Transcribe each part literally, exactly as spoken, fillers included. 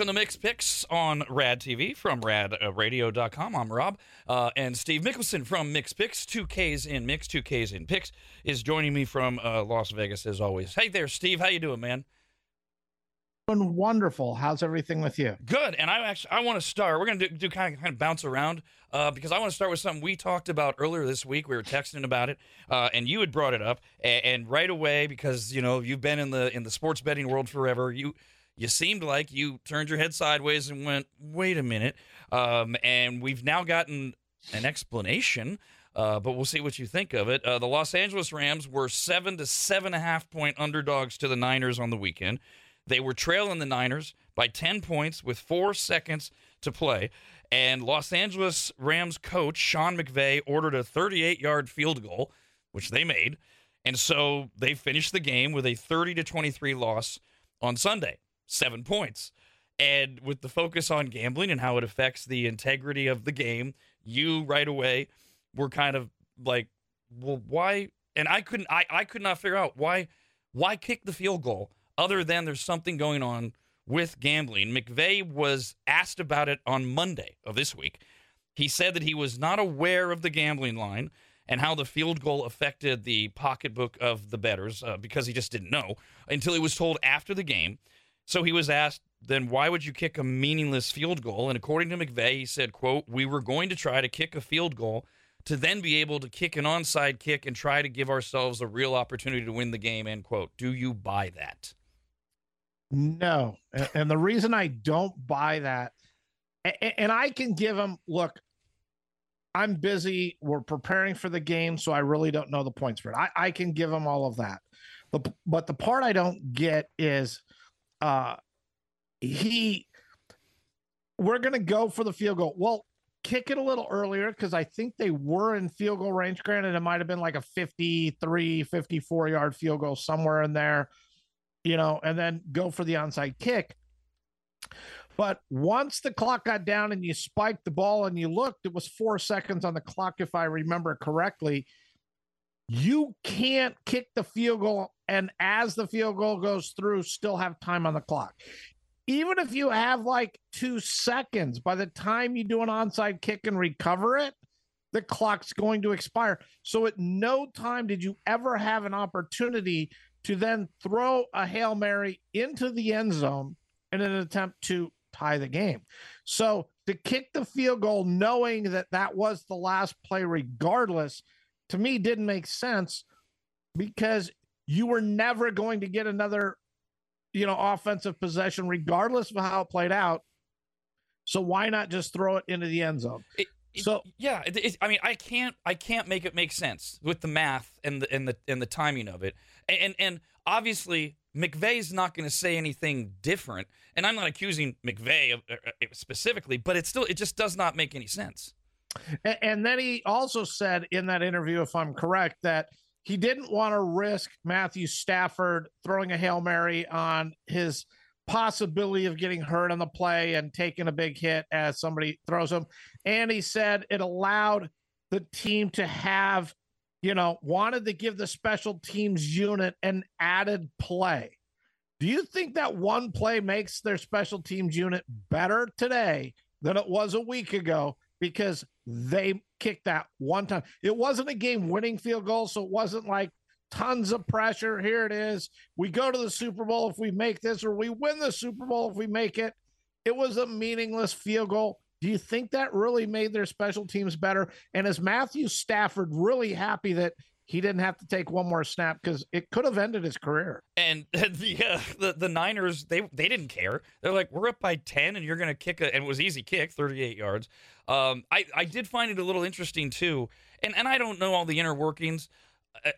Welcome to Mixed Picks on Rad T V from rad radio dot com. I'm Rob, uh, and Steve Mickelson from Mixed Picks, two K's in Mix, two K's in Picks, is joining me from uh, Las Vegas as always. Hey there, Steve. How you doing, man? Doing wonderful. How's everything with you? Good. And I actually I want to start. We're going to do, do kind of kind of bounce around uh, because I want to start with something we talked about earlier this week. We were texting about it, uh, and you had brought it up, and, and right away because you know you've been in the in the sports betting world forever. You. You seemed like you turned your head sideways and went, wait a minute. Um, and we've now gotten an explanation, uh, but we'll see what you think of it. Uh, the Los Angeles Rams were seven to seven and a half point underdogs to the Niners on the weekend. They were trailing the Niners by ten points with four seconds to play. And Los Angeles Rams coach Sean McVay ordered a thirty-eight yard field goal, which they made. And so they finished the game with a thirty to twenty-three loss on Sunday. Seven points. And with the focus on gambling and how it affects the integrity of the game, you right away were kind of like, well, why? And I couldn't, I, I could not figure out why, why kick the field goal other than there's something going on with gambling. McVay was asked about it on Monday of this week. He said that he was not aware of the gambling line and how the field goal affected the pocketbook of the bettors uh, because he just didn't know until he was told after the game. So he was asked, then why would you kick a meaningless field goal? And according to McVay, he said, quote, we were going to try to kick a field goal to then be able to kick an onside kick and try to give ourselves a real opportunity to win the game, end quote. Do you buy that? No. And the reason I don't buy that, and I can give him, look, I'm busy. We're preparing for the game, so I really don't know the point spread. I, I can give him all of that. But, but the part I don't get is, Uh, he, we're going to go for the field goal. Well, kick it a little earlier because I think they were in field goal range. Granted, it might have been like a fifty-three, fifty-four yard field goal somewhere in there, you know, and then go for the onside kick. But once the clock got down and you spiked the ball and you looked, it was four seconds on the clock, if I remember correctly. You can't kick the field goal and as the field goal goes through, still have time on the clock. Even if you have like two seconds, by the time you do an onside kick and recover it, the clock's going to expire. So at no time did you ever have an opportunity to then throw a Hail Mary into the end zone in an attempt to tie the game. So to kick the field goal, knowing that that was the last play regardless, to me didn't make sense because you were never going to get another, you know, offensive possession regardless of how it played out. So why not just throw it into the end zone? It, so it, yeah, it, it, I mean, I can't, I can't make it make sense with the math and the and the and the timing of it. And and obviously McVay's not going to say anything different. And I'm not accusing McVay of, uh, specifically, but it still it just does not make any sense. And then he also said in that interview, if I'm correct, that he didn't want to risk Matthew Stafford throwing a Hail Mary on his possibility of getting hurt on the play and taking a big hit as somebody throws him. And he said it allowed the team to have, you know, wanted to give the special teams unit an added play. Do you think that one play makes their special teams unit better today than it was a week ago? Because they kicked that one time. It wasn't a game-winning field goal, so it wasn't like tons of pressure. Here it is. We go to the Super Bowl if we make this, or we win the Super Bowl if we make it. It was a meaningless field goal. Do you think that really made their special teams better? And is Matthew Stafford really happy that he didn't have to take one more snap because it could have ended his career? And the uh, the, the Niners, they they didn't care. They're like, we're up by ten, and you're going to kick a, and it was easy kick, thirty-eight yards. Um, I, I did find it a little interesting, too. And and I don't know all the inner workings.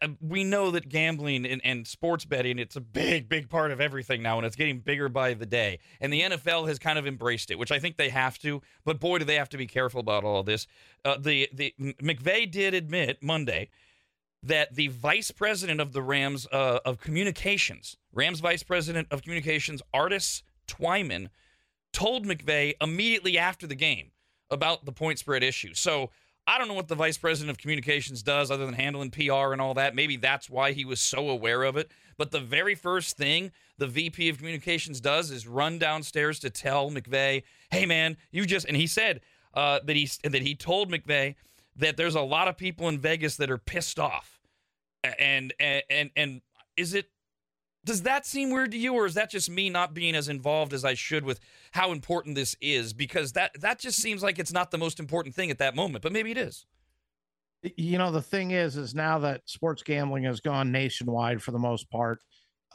Uh, we know that gambling and, and sports betting, it's a big, big part of everything now, and it's getting bigger by the day. And the N F L has kind of embraced it, which I think they have to. But, boy, do they have to be careful about all of this. Uh, the the McVay did admit Monday that the vice president of the Rams uh, of communications, Rams vice president of communications, Artis Twyman, told McVay immediately after the game about the point spread issue. So I don't know what the vice president of communications does other than handling P R and all that. Maybe that's why he was so aware of it. But the very first thing the V P of communications does is run downstairs to tell McVay, hey, man, you just – and he said uh, that he that he told McVay that there's a lot of people in Vegas that are pissed off. And and and, and is it – does that seem weird to you, or is that just me not being as involved as I should with how important this is? Because that, that just seems like it's not the most important thing at that moment, but maybe it is. You know, the thing is, is now that sports gambling has gone nationwide for the most part,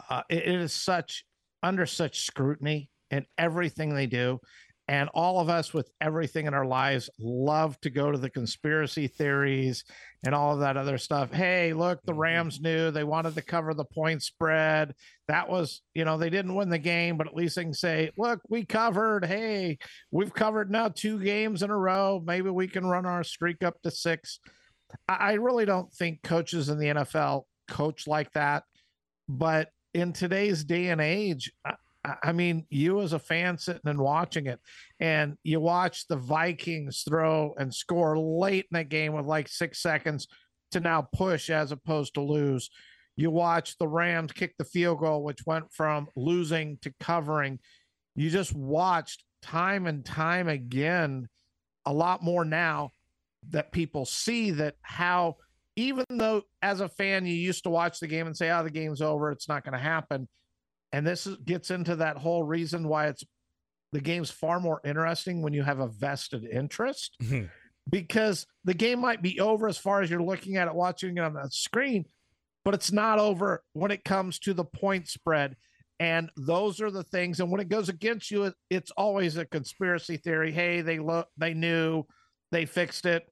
uh, it, it is such under such scrutiny in everything they do. And all of us with everything in our lives love to go to the conspiracy theories and all of that other stuff. Hey, look, the Rams knew they wanted to cover the point spread. That was, you know, they didn't win the game, but at least they can say, look, we covered. Hey, we've covered now two games in a row. Maybe we can run our streak up to six. I really don't think coaches in the N F L coach like that. But in today's day and age, I, I mean, you as a fan sitting and watching it, and you watch the Vikings throw and score late in that game with like six seconds to now push as opposed to lose. You watch the Rams kick the field goal, which went from losing to covering. You just watched time and time again, a lot more now that people see that how, even though as a fan, you used to watch the game and say, oh, the game's over, it's not going to happen. And this is, gets into that whole reason why it's the game's far more interesting when you have a vested interest, mm-hmm. because the game might be over as far as you're looking at it, watching it on the screen, but it's not over when it comes to the point spread. And those are the things. And when it goes against you, it, it's always a conspiracy theory. Hey, they lo- they knew, they fixed it.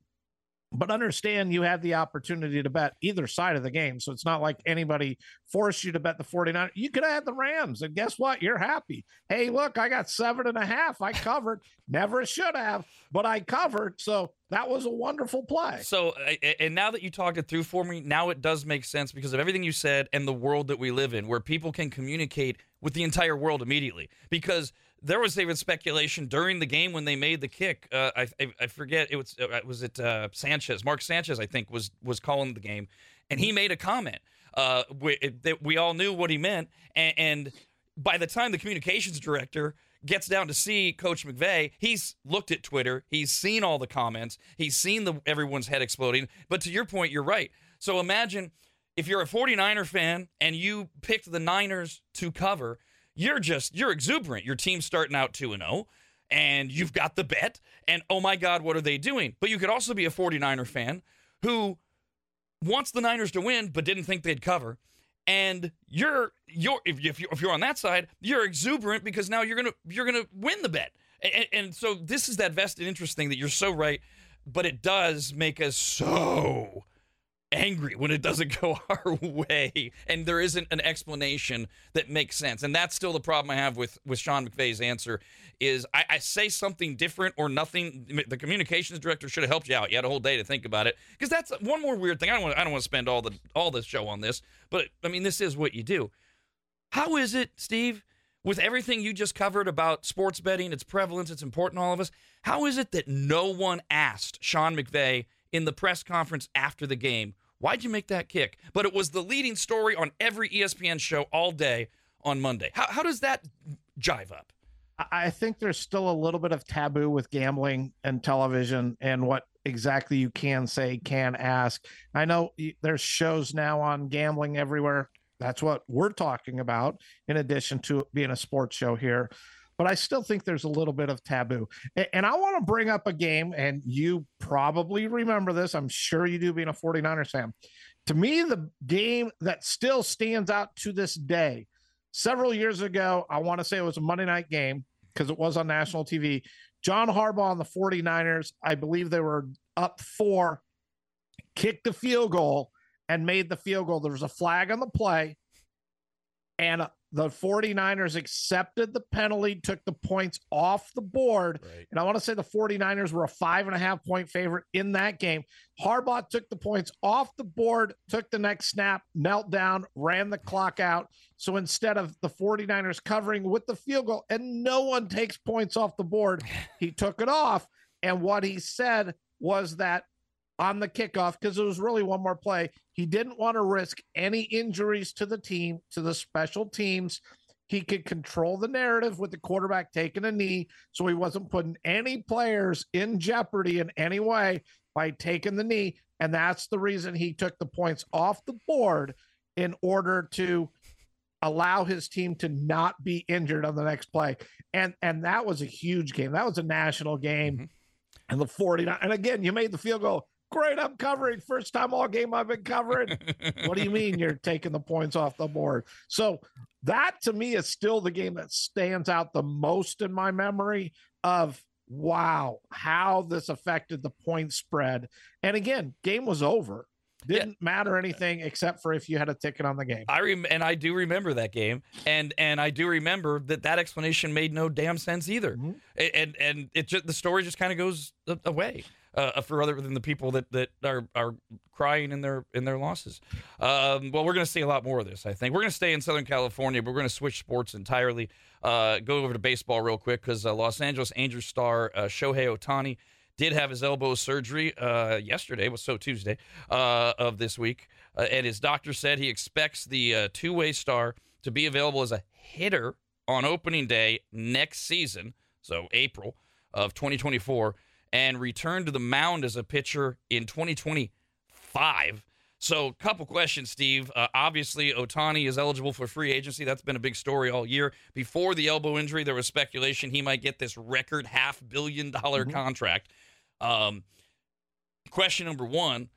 But understand you have the opportunity to bet either side of the game. So it's not like anybody forced you to bet the forty-niners. You could have had the Rams, and guess what? You're happy. Hey, look, I got seven and a half. I covered. Never should have, but I covered. So that was a wonderful play. So, and now that you talked it through for me, now it does make sense because of everything you said and the world that we live in where people can communicate with the entire world immediately. Because there was even speculation during the game when they made the kick. Uh, I, I I forget it was was it uh, Sanchez, Mark Sanchez, I think was was calling the game, and he made a comment. Uh, we, it, we all knew what he meant, and, and by the time the communications director gets down to see Coach McVay, he's looked at Twitter, he's seen all the comments, he's seen the everyone's head exploding. But to your point, you're right. So imagine if you're a forty-niner fan and you picked the Niners to cover. You're just, you're exuberant. Your team's starting out two and oh, and you've got the bet, and oh my God, what are they doing? But you could also be a forty-niner fan who wants the Niners to win but didn't think they'd cover, and you're, you're if you're, if you're on that side, you're exuberant because now you're going to you're gonna win the bet. And, and so this is that vested interest thing that you're so right, but it does make us so angry when it doesn't go our way and there isn't an explanation that makes sense. And that's still the problem I have with with Sean McVay's answer is I, I say something different or nothing. The communications director should have helped you out. You had a whole day to think about it, because that's one more weird thing. I don't want I don't want to spend all the all the show on this, but I mean, this is what you do. How is it, Steve, with everything you just covered about sports betting, its prevalence, it's important to all of us, how is it that no one asked Sean McVay in the press conference after the game, why'd you make that kick? But it was the leading story on every E S P N show all day on Monday. How, how does that jive up? I think there's still a little bit of taboo with gambling and television and what exactly you can say, can ask. I know there's shows now on gambling everywhere. That's what we're talking about, in addition to being a sports show here. But I still think there's a little bit of taboo. And I want to bring up a game, and you probably remember this. I'm sure you do, being a forty-niners fan. To me, the game that still stands out to this day, several years ago, I want to say it was a Monday night game because it was on national T V. John Harbaugh and the forty-niners, I believe they were up four, kicked the field goal and made the field goal. There was a flag on the play, and a the forty-niners accepted the penalty, took the points off the board. Right. And I want to say the forty-niners were a five and a half point favorite in that game. Harbaugh took the points off the board, took the next snap, knelt down, ran the clock out. So instead of the forty-niners covering with the field goal, and no one takes points off the board, he took it off. And what he said was that on the kickoff because it was really one more play. He didn't want to risk any injuries to the team, to the special teams. He could control the narrative with the quarterback taking a knee, so he wasn't putting any players in jeopardy in any way by taking the knee, and that's the reason he took the points off the board in order to allow his team to not be injured on the next play. And and that was a huge game. That was a national game. Mm-hmm. And the forty-nine, and again, you made the field goal. Great, I'm covering. First time all game I've been covering. What do you mean you're taking the points off the board? So that to me is still the game that stands out the most in my memory of, wow, how this affected the point spread. And again, game was over. Didn't yeah. matter anything except for if you had a ticket on the game. I rem- and I do remember that game, and and I do remember that that explanation made no damn sense either. Mm-hmm. And and it just, the story just kind of goes away uh, for other than the people that that are are crying in their in their losses. Um, well, we're going to see a lot more of this. I think we're going to stay in Southern California, but we're going to switch sports entirely. Uh, go over to baseball real quick because uh, Los Angeles Angels star uh, Shohei Ohtani did have his elbow surgery uh, yesterday, was so Tuesday uh, of this week, uh, and his doctor said he expects the uh, two-way star to be available as a hitter on opening day next season, so April of twenty twenty-four, and return to the mound as a pitcher in twenty twenty-five. So, a couple questions, Steve. Uh, obviously, Ohtani is eligible for free agency. That's been a big story all year. Before the elbow injury, there was speculation he might get this record half billion dollar mm-hmm. contract. Um, question number one,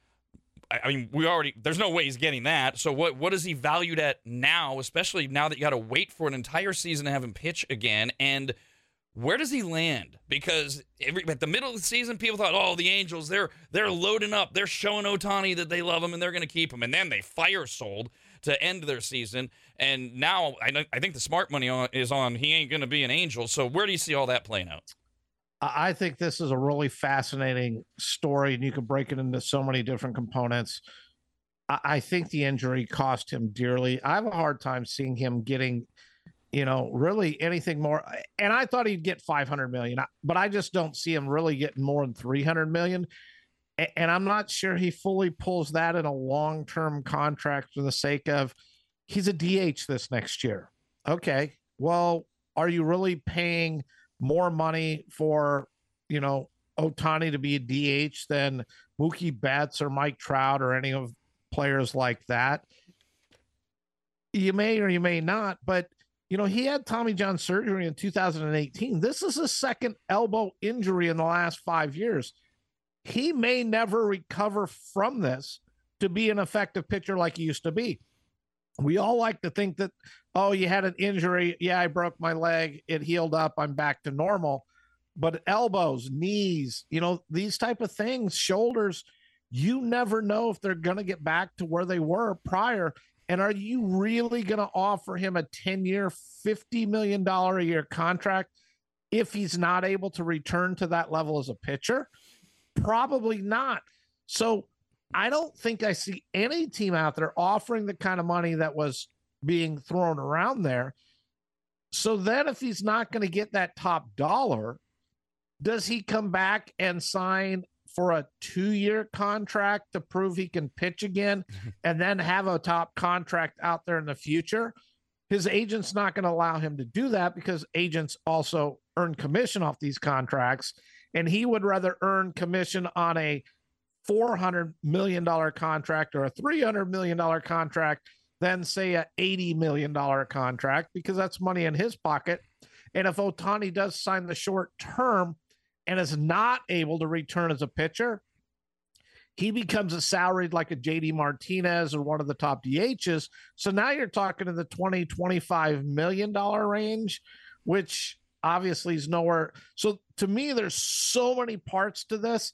I, I mean, we already, there's no way he's getting that. So what, what is he valued at now, especially now that you got to wait for an entire season to have him pitch again? And where does he land? Because every, at the middle of the season, people thought, oh, the Angels, they're they're loading up. They're showing Ohtani that they love him and they're going to keep him. And then they fire sold to end their season. And now I, I think the smart money on, is on he ain't going to be an Angel. So where do you see all that playing out? I think this is a really fascinating story, and you can break it into so many different components. I, I think the injury cost him dearly. I have a hard time seeing him getting – you know, really anything more. And I thought he'd get five hundred million, but I just don't see him really getting more than three hundred million. And I'm not sure he fully pulls that in a long-term contract for the sake of he's a D H this next year. Okay. Well, are you really paying more money for, you know, Ohtani to be a D H than Mookie Betts or Mike Trout or any of players like that? You may, or you may not, but you know, he had Tommy John surgery in two thousand eighteen. This is his second elbow injury in the last five years. He may never recover from this to be an effective pitcher like he used to be. We all like to think that, oh, you had an injury. Yeah, I broke my leg. It healed up. I'm back to normal. But elbows, knees, you know, these type of things, shoulders, you never know if they're going to get back to where they were prior. And are you really going to offer him a ten-year, fifty million dollars a year contract if he's not able to return to that level as a pitcher? Probably not. So I don't think I see any team out there offering the kind of money that was being thrown around there. So then if he's not going to get that top dollar, does he come back and sign for a two-year contract to prove he can pitch again and then have a top contract out there in the future? His agent's not going to allow him to do that because agents also earn commission off these contracts, and he would rather earn commission on a four hundred million dollars contract or a three hundred million dollars contract than, say, a eighty million dollars contract because that's money in his pocket. And if Ohtani does sign the short term, and is not able to return as a pitcher, he becomes a salaried like a J D Martinez or one of the top D Hs. So now you're talking in the twenty, twenty-five million dollars range, which obviously is nowhere. So to me, there's so many parts to this.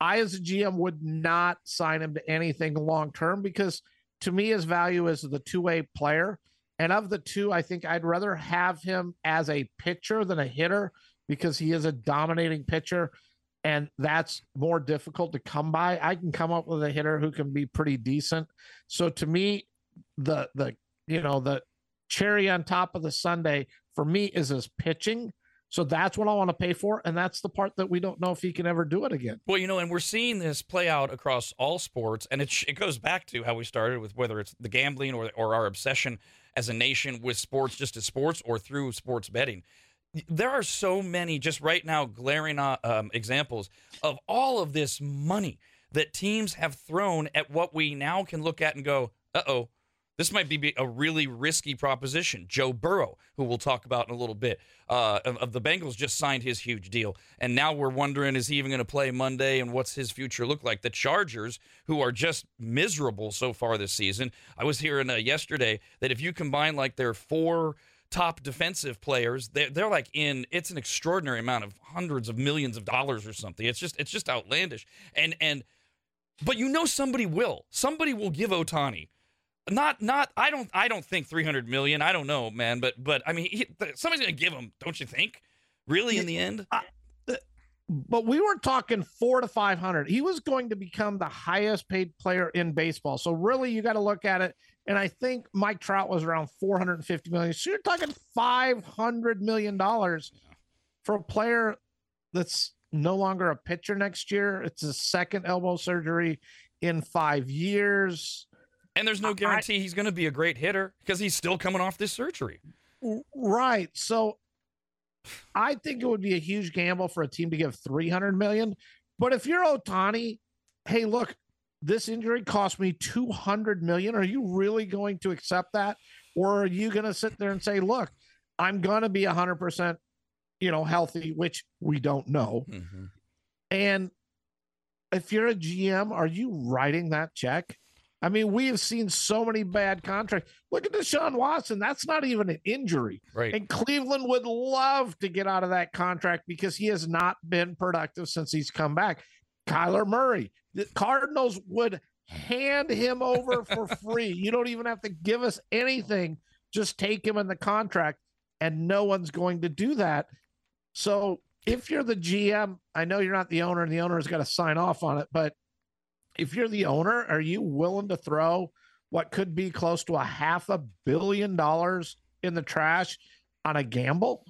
I, as a G M, would not sign him to anything long-term because to me, his value is the two-way player. And of the two, I think I'd rather have him as a pitcher than a hitter, because he is a dominating pitcher, and that's more difficult to come by. I can come up with a hitter who can be pretty decent. So to me, the the you know the cherry on top of the sundae for me is his pitching. So that's what I want to pay for, and that's the part that we don't know if he can ever do it again. Well, you know, and we're seeing this play out across all sports, and it, it goes back to how we started with whether it's the gambling or, or our obsession as a nation with sports, just as sports, or through sports betting. There are so many just right now glaring uh, um, examples of all of this money that teams have thrown at what we now can look at and go, uh-oh, this might be a really risky proposition. Joe Burrow, who we'll talk about in a little bit, uh, of, of the Bengals, just signed his huge deal. And now we're wondering, is he even going to play Monday, and what's his future look like? The Chargers, who are just miserable so far this season. I was hearing uh, yesterday that if you combine like their four top defensive players, they're, they're like in, it's an extraordinary amount of hundreds of millions of dollars or something. It's just, it's just outlandish. And, and, but you know, somebody will, somebody will give Ohtani. Not, not. I don't. I don't think three hundred million. I don't know, man. But, but I mean, he, somebody's gonna give him. Don't you think? Really, in the end. I, but we were talking four to five hundred. He was going to become the highest paid player in baseball. So really, you got to look at it. And I think Mike Trout was around four hundred fifty million. So you're talking five hundred million dollars for a player that's no longer a pitcher next year. It's his second elbow surgery in five years. And there's no guarantee I, he's going to be a great hitter because he's still coming off this surgery. Right. So I think it would be a huge gamble for a team to give three hundred million dollars. But if you're Ohtani, hey, look, this injury cost me two hundred million dollars. Are you really going to accept that? Or are you going to sit there and say, look, I'm going to be one hundred percent, you know, healthy, which we don't know. Mm-hmm. And if you're a G M, are you writing that check? I mean, we have seen so many bad contracts. Look at Deshaun Watson. That's not even an injury. Right. And Cleveland would love to get out of that contract because he has not been productive since he's come back. Kyler Murray. The Cardinals would hand him over for free. You don't even have to give us anything. Just take him in the contract, and no one's going to do that. So if you're the G M, I know you're not the owner, and the owner has got to sign off on it, but if you're the owner, are you willing to throw what could be close to a half a billion dollars in the trash on a gamble?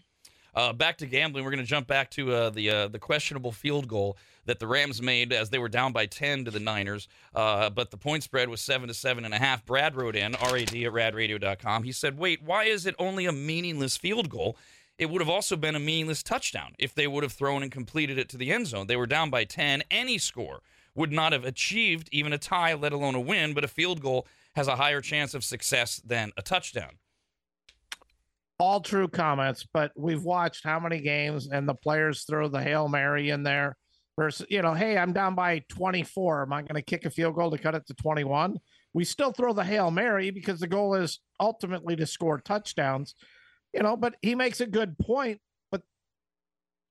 Uh, back to gambling. We're going to jump back to uh, the uh, the questionable field goal that the Rams made as they were down by ten to the Niners. Uh, but the point spread was seven to seven and a half. Brad wrote in, R A D at rad radio dot com. He said, wait, why is it only a meaningless field goal? It would have also been a meaningless touchdown if they would have thrown and completed it to the end zone. They were down by ten. Any score would not have achieved even a tie, let alone a win, but a field goal has a higher chance of success than a touchdown. All true comments, but we've watched how many games and the players throw the Hail Mary in there versus, you know, hey, I'm down by twenty-four. Am I going to kick a field goal to cut it to twenty-one? We still throw the Hail Mary because the goal is ultimately to score touchdowns, you know, but he makes a good point.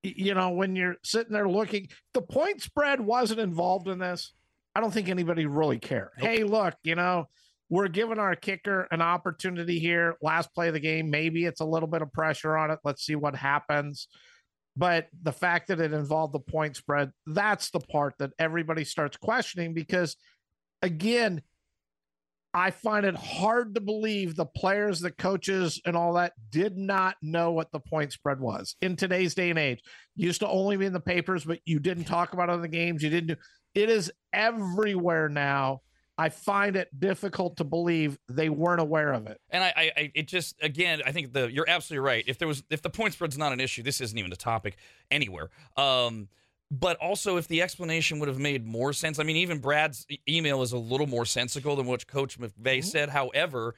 You know, when you're sitting there looking, the point spread wasn't involved in this. I don't think anybody really cared. Nope. Hey, look, you know, we're giving our kicker an opportunity here. Last play of the game. Maybe it's a little bit of pressure on it. Let's see what happens. But the fact that it involved the point spread, that's the part that everybody starts questioning because, again, I find it hard to believe the players, the coaches, and all that did not know what the point spread was in today's day and age. Used to only be in the papers, but you didn't talk about it in the games. You didn't do it. Is everywhere now. I find it difficult to believe they weren't aware of it. And I, I, it just, again, I think the you're absolutely right. If there was, if the point spread's not an issue, this isn't even a topic anywhere. Um, But also, if the explanation would have made more sense, I mean, even Brad's email is a little more sensical than what Coach McVay said. However,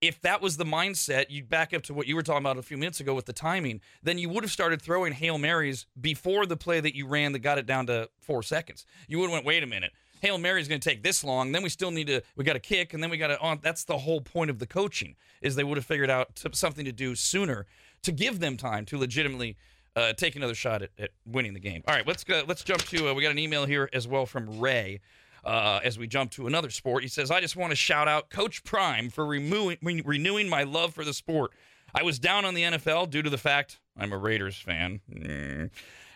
if that was the mindset, you back up to what you were talking about a few minutes ago with the timing, then you would have started throwing Hail Marys before the play that you ran that got it down to four seconds. You would have went, wait a minute, Hail Mary's going to take this long, then we still need to, we got to kick, and then we got to, oh, that's the whole point of the coaching, is they would have figured out t- something to do sooner to give them time to legitimately Uh, take another shot at, at winning the game. All right, let's go, let's jump to. Uh, we got an email here as well from Ray. Uh, as we jump to another sport, he says, "I just want to shout out Coach Prime for removing, re- renewing my love for the sport. I was down on the N F L due to the fact I'm a Raiders fan,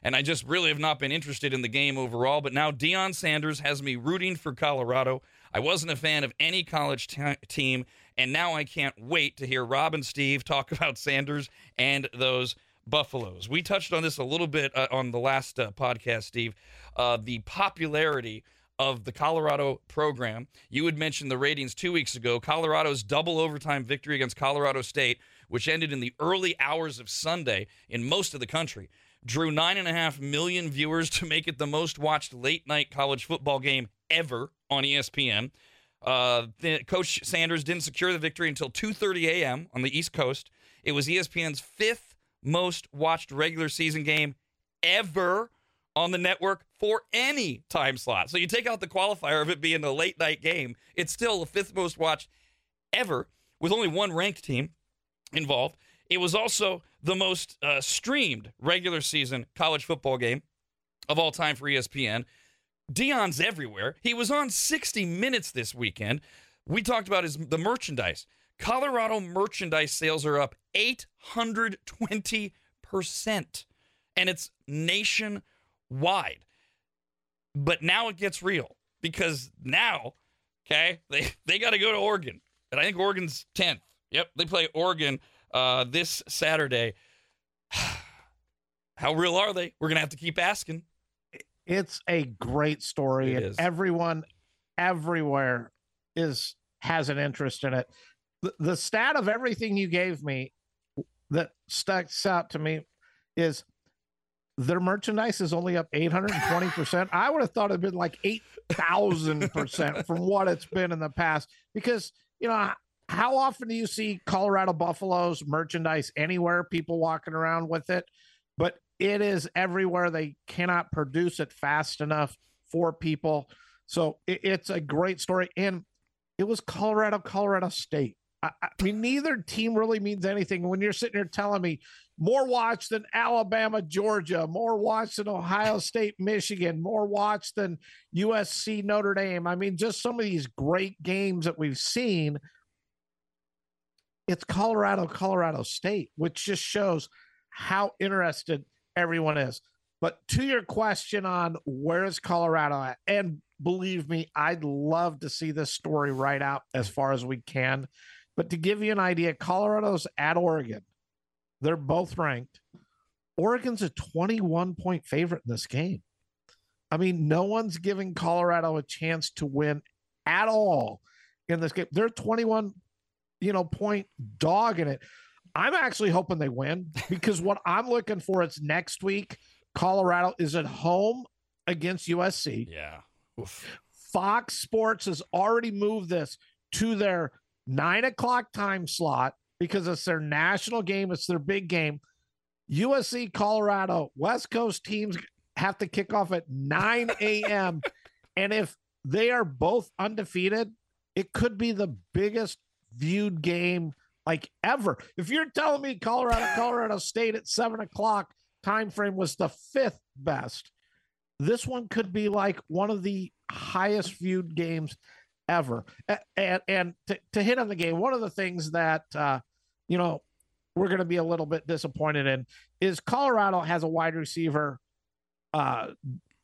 and I just really have not been interested in the game overall. But now Deion Sanders has me rooting for Colorado. I wasn't a fan of any college t- team, and now I can't wait to hear Rob and Steve talk about Sanders and those." Buffaloes. We touched on this a little bit uh, on the last uh, podcast, Steve, uh, the popularity of the Colorado program. You had mentioned the ratings two weeks ago, Colorado's double overtime victory against Colorado State, which ended in the early hours of Sunday in most of the country, drew nine point five million viewers to make it the most-watched late-night college football game ever on E S P N. Uh, the, Coach Sanders didn't secure the victory until two thirty a.m. on the East Coast. It was E S P N's fifth most-watched regular season game ever on the network for any time slot. So you take out the qualifier of it being a late-night game, it's still the fifth most-watched ever with only one ranked team involved. It was also the most uh, streamed regular season college football game of all time for E S P N. Deion's everywhere. He was on sixty minutes this weekend. We talked about his the merchandise. Colorado merchandise sales are up eight hundred twenty percent, and it's nationwide. But now it gets real, because now, okay, they, they got to go to Oregon, and I think Oregon's tenth. Yep, they play Oregon uh, this Saturday. How real are they? We're going to have to keep asking. It's a great story, it and is. everyone everywhere is has an interest in it. The, the stat of everything you gave me that sticks out to me is their merchandise is only up eight hundred twenty percent. I would have thought it would have been like eight thousand percent from what it's been in the past, because, you know, I, how often do you see Colorado Buffaloes merchandise anywhere, people walking around with it? But it is everywhere. They cannot produce it fast enough for people. So it, it's a great story. And it was Colorado, Colorado State. I, I mean, neither team really means anything. When you're sitting here telling me more watched than Alabama, Georgia, more watched than Ohio State, Michigan, more watched than U S C, Notre Dame. I mean, just some of these great games that we've seen. It's Colorado, Colorado State, which just shows how interested everyone is. But to your question on where is Colorado at, and believe me, I'd love to see this story right out as far as we can. But to give you an idea, Colorado's at Oregon. They're both ranked. Oregon's a twenty-one point favorite in this game. I mean, no one's giving Colorado a chance to win at all in this game. They're twenty-one you know, point dog in it. I'm actually hoping they win, because what I'm looking for is next week, Colorado is at home against U S C. Yeah. Oof. Fox Sports has already moved this to their nine o'clock time slot because it's their national game. It's their big game. U S C, Colorado, West Coast teams have to kick off at nine a.m. And if they are both undefeated, it could be the biggest viewed game like ever. If you're telling me Colorado, Colorado State at seven o'clock time frame was the fifth best, this one could be like one of the highest viewed games ever. And and to, to hit on the game, one of the things that uh, you know we're going to be a little bit disappointed in is Colorado has a wide receiver, uh,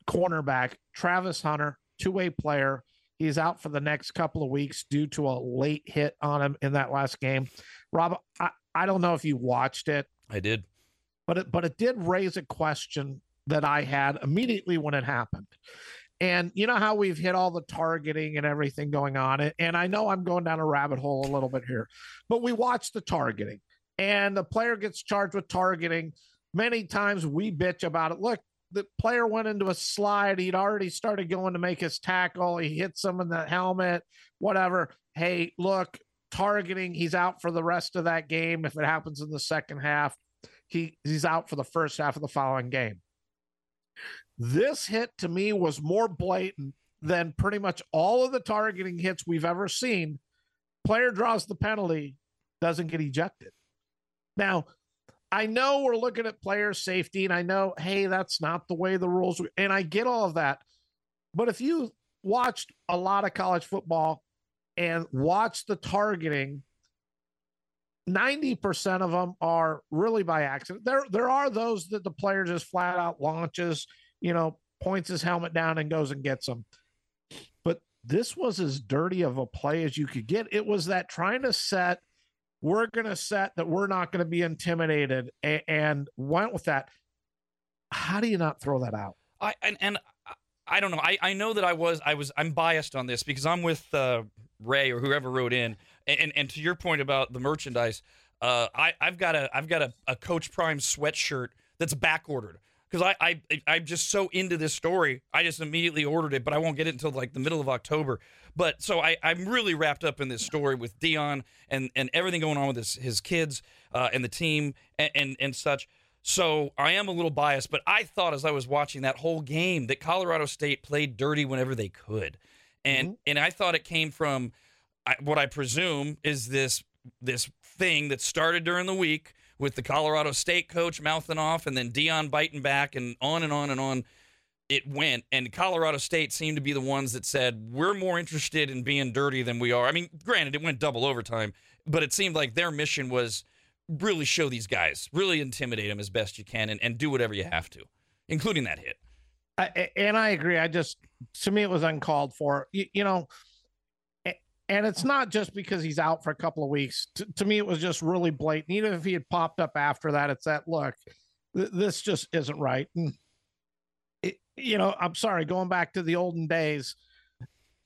cornerback Travis Hunter, two-way player. He's out for the next couple of weeks due to a late hit on him in that last game. Rob, I, I don't know if you watched it. I did. But it, but it did raise a question that I had immediately when it happened. And you know how we've hit all the targeting and everything going on. And I know I'm going down a rabbit hole a little bit here, but we watched the targeting and the player gets charged with targeting. Many times we bitch about it. Look, the player went into a slide. He'd already started going to make his tackle. He hits him in the helmet, whatever. Hey, look, targeting. He's out for the rest of that game. If it happens in the second half, he he's out for the first half of the following game. This hit to me was more blatant than pretty much all of the targeting hits we've ever seen. Player draws the penalty, doesn't get ejected. Now, I know we're looking at player safety, and I know, hey, that's not the way the rules were, and I get all of that. But if you watched a lot of college football and watched the targeting, ninety percent of them are really by accident. There, there are those that the player just flat out launches, you know, points his helmet down and goes and gets them. But this was as dirty of a play as you could get. It was that trying to set we're going to set that we're not going to be intimidated, and, and went with that. How do you not throw that out? I and, and I don't know. I, I know that I was I was I'm biased on this because I'm with uh, Ray or whoever wrote in. And, and and to your point about the merchandise, uh, I I've got a I've got a, a Coach Prime sweatshirt that's back ordered because I I I'm just so into this story. I just immediately ordered it, but I won't get it until like the middle of October. But so I, I'm really wrapped up in this story with Deion and, and everything going on with his, his kids uh, and the team and, and, and such. So I am a little biased, but I thought as I was watching that whole game that Colorado State played dirty whenever they could. And mm-hmm. and I thought it came from I, what I presume is this this thing that started during the week with the Colorado State coach mouthing off and then Deion biting back and on and on and on. It went, and Colorado State seemed to be the ones that said, we're more interested in being dirty than we are. I mean, granted, it went double overtime, but it seemed like their mission was really show these guys, really intimidate them as best you can, and, and do whatever you have to, including that hit. I, and I agree. I just, to me, it was uncalled for, you, you know, and it's not just because he's out for a couple of weeks. To, to me, it was just really blatant. Even if he had popped up after that, it's that, look, th- this just isn't right. And, you know, I'm sorry, going back to the olden days,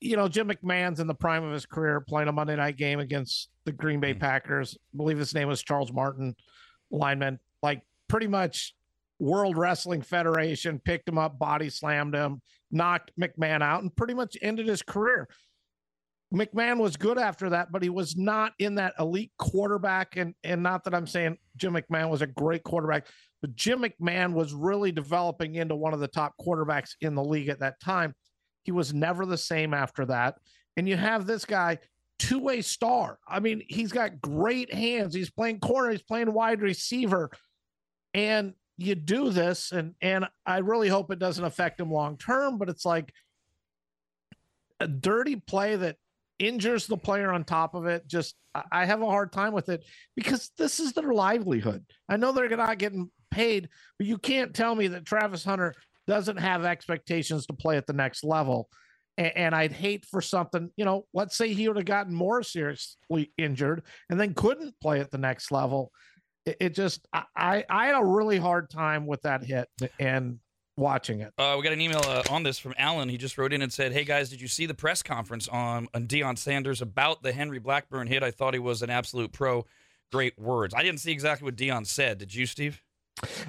you know, Jim McMahon's in the prime of his career playing a Monday night game against the Green Bay Packers. I believe his name was Charles Martin, lineman. Like, pretty much World Wrestling Federation picked him up, body slammed him, knocked McMahon out, and pretty much ended his career. McMahon was good after that, but he was not in that elite quarterback. And, and not that I'm saying Jim McMahon was a great quarterback, but Jim McMahon was really developing into one of the top quarterbacks in the league at that time. He was never the same after that. And you have this guy, two-way star. I mean, he's got great hands. He's playing corner. He's playing wide receiver. And you do this, and, and I really hope it doesn't affect him long-term, but it's like a dirty play that injures the player on top of it. Just, I have a hard time with it because this is their livelihood. I know they're not getting paid, but you can't tell me that Travis Hunter doesn't have expectations to play at the next level. And, and I'd hate for something, you know, let's say he would have gotten more seriously injured and then couldn't play at the next level. It, it just, I, I had a really hard time with that hit and watching it. Uh, we got an email uh, on this from Alan. He just wrote in and said, hey guys, did you see the press conference on, on Deion Sanders about the Henry Blackburn hit? I thought he was an absolute pro. Great words. I didn't see exactly what Deion said. Did you, Steve?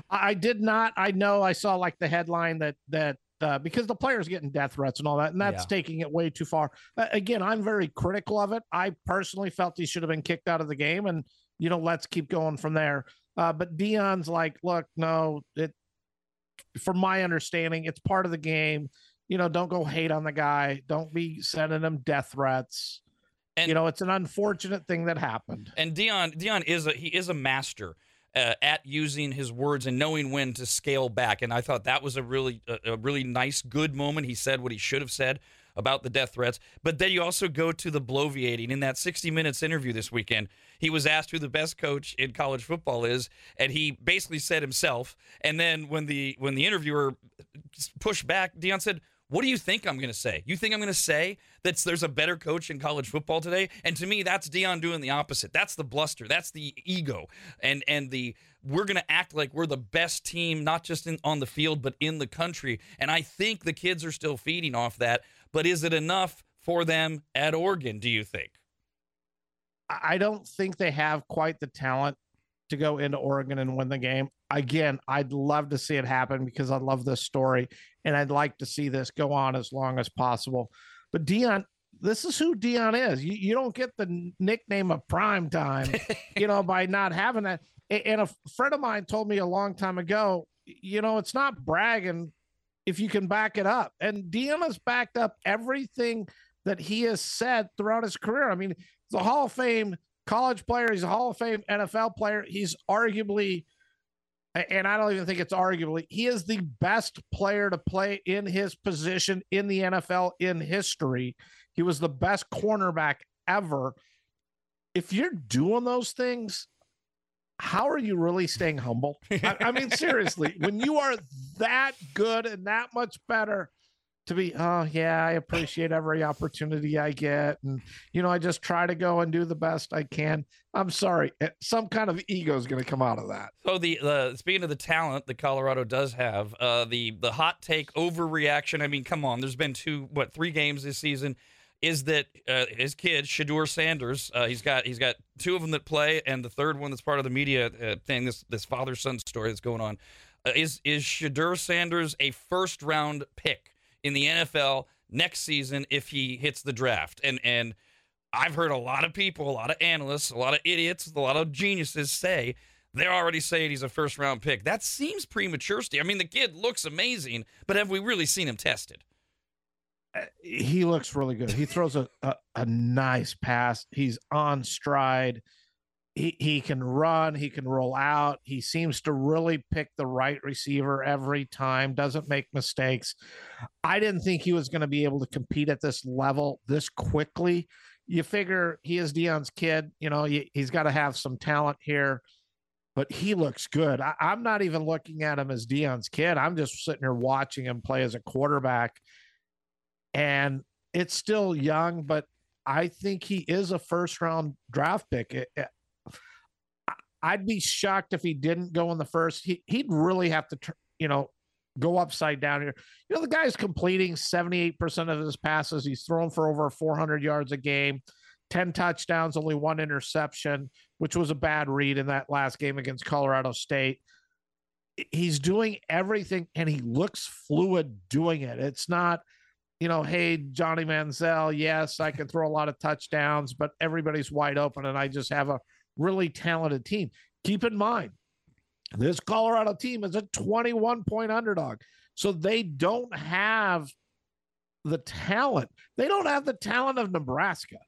I did not. I know I saw like the headline that, that uh, because the player's getting death threats and all that, and that's yeah. taking it way too far. Uh, again, I'm very critical of it. I personally felt he should have been kicked out of the game, and, you know, let's keep going from there. Uh, but Deion's like, look, no, it, from my understanding, it's part of the game. You know, don't go hate on the guy. Don't be sending him death threats. And, you know, it's an unfortunate thing that happened. And Deion, Deion is a, he is a master Uh, at using his words and knowing when to scale back, and I thought that was a really, a, a really nice, good moment. He said what he should have said about the death threats, but then you also go to the bloviating. In that sixty minutes interview this weekend, he was asked who the best coach in college football is, and he basically said himself. And then when the when the interviewer pushed back, Deion said, "What do you think I'm going to say? You think I'm going to say that there's a better coach in college football today?" And to me, that's Deion doing the opposite. That's the bluster. That's the ego. And and the we're going to act like we're the best team, not just in, on the field, but in the country. And I think the kids are still feeding off that. But is it enough for them at Oregon, do you think? I don't think they have quite the talent to go into Oregon and win the game. Again, I'd love to see it happen because I love this story, and I'd like to see this go on as long as possible. But Deion, this is who Deion is. You, you don't get the nickname of prime time, you know, by not having that. And a friend of mine told me a long time ago, you know, it's not bragging if you can back it up. And Deion has backed up everything that he has said throughout his career. I mean, the Hall of Fame college player, he's a Hall of Fame N F L player. He's arguably, and I don't even think it's arguably, he is the best player to play in his position in the N F L in history. He was the best cornerback ever. If you're doing those things, how are you really staying humble? I, I mean, seriously, when you are that good and that much better to be, oh yeah, I appreciate every opportunity I get. And, you know, I just try to go and do the best I can. I'm sorry. Some kind of ego is going to come out of that. So the, uh, speaking of the talent that Colorado does have, uh, the, the hot take overreaction. I mean, come on, there's been two, what, three games this season is that uh, his kid, Shedeur Sanders, uh, he's got, he's got two of them that play. And the third one that's part of the media uh, thing, this, this father son story that's going on. Uh, is is Shedeur Sanders a first-round pick in the N F L next season if he hits the draft? And and I've heard a lot of people, a lot of analysts, a lot of idiots, a lot of geniuses say they're already saying he's a first-round pick. That seems premature. I mean, the kid looks amazing, but have we really seen him tested? Uh, he looks really good. He throws a, a, a nice pass. He's on stride. He he can run, he can roll out. He seems to really pick the right receiver every time, doesn't make mistakes. I didn't think he was going to be able to compete at this level this quickly. You figure he is Deion's kid. You know, he, he's got to have some talent here, but he looks good. I, I'm not even looking at him as Deion's kid. I'm just sitting here watching him play as a quarterback. And it's still young, but I think he is a first-round draft pick. It, it, I'd be shocked if he didn't go in the first. He, he'd really have to, you know, go upside down here. You know, the guy's completing seventy-eight percent of his passes. He's thrown for over four hundred yards a game, ten touchdowns, only one interception, which was a bad read in that last game against Colorado State. He's doing everything, and he looks fluid doing it. It's not, you know, hey, Johnny Manziel, yes, I can throw a lot of touchdowns, but everybody's wide open, and I just have a really talented team. Keep in mind, this Colorado team is a twenty-one point underdog. So they don't have the talent. They don't have the talent of Nebraska.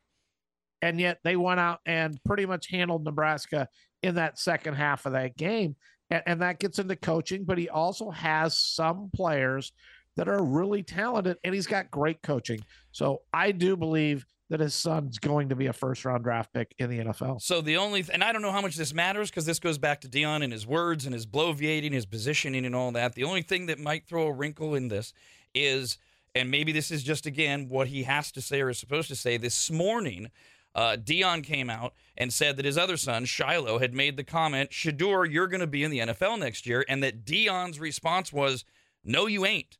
And yet they went out and pretty much handled Nebraska in that second half of that game. And, and that gets into coaching, but he also has some players that are really talented, and he's got great coaching. So I do believe that his son's going to be a first-round draft pick in the N F L. So the only th- – and I don't know how much this matters because this goes back to Deion and his words and his bloviating, his positioning and all that. The only thing that might throw a wrinkle in this is – and maybe this is just, again, what he has to say or is supposed to say. This morning, uh, Deion came out and said that his other son, Shiloh, had made the comment, Shedeur, you're going to be in the N F L next year, and that Deion's response was, no, you ain't.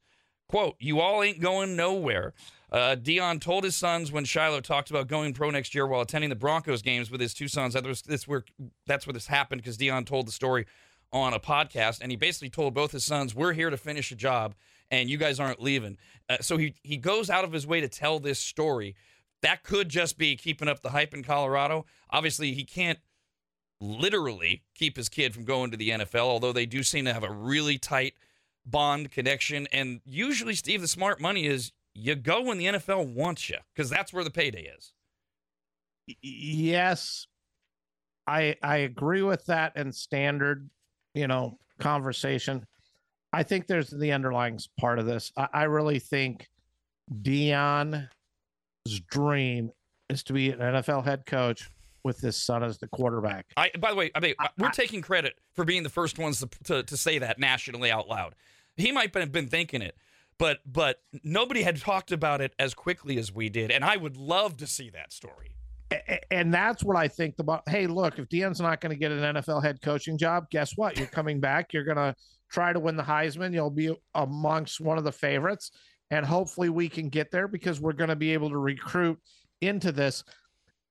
Quote, you all ain't going nowhere. Uh, Deion told his sons when Shiloh talked about going pro next year while attending the Broncos games with his two sons. That was, this where, that's where this happened because Deion told the story on a podcast, and he basically told both his sons, we're here to finish a job, and you guys aren't leaving. Uh, so he, he goes out of his way to tell this story. That could just be keeping up the hype in Colorado. Obviously, he can't literally keep his kid from going to the N F L, although they do seem to have a really tight bond connection. And usually, Steve, the smart money is, you go when the N F L wants you because that's where the payday is. Yes, I I agree with that and standard, you know, conversation. I think there's the underlying part of this. I, I really think Deion's dream is to be an N F L head coach with his son as the quarterback. I, by the way, I mean, I, we're I, taking credit for being the first ones to, to, to say that nationally out loud. He might have been thinking it. But but nobody had talked about it as quickly as we did, and I would love to see that story. And that's what I think about. Hey, look, if Deion's not going to get an N F L head coaching job, guess what? You're coming back. You're going to try to win the Heisman. You'll be amongst one of the favorites, and hopefully we can get there because we're going to be able to recruit into this.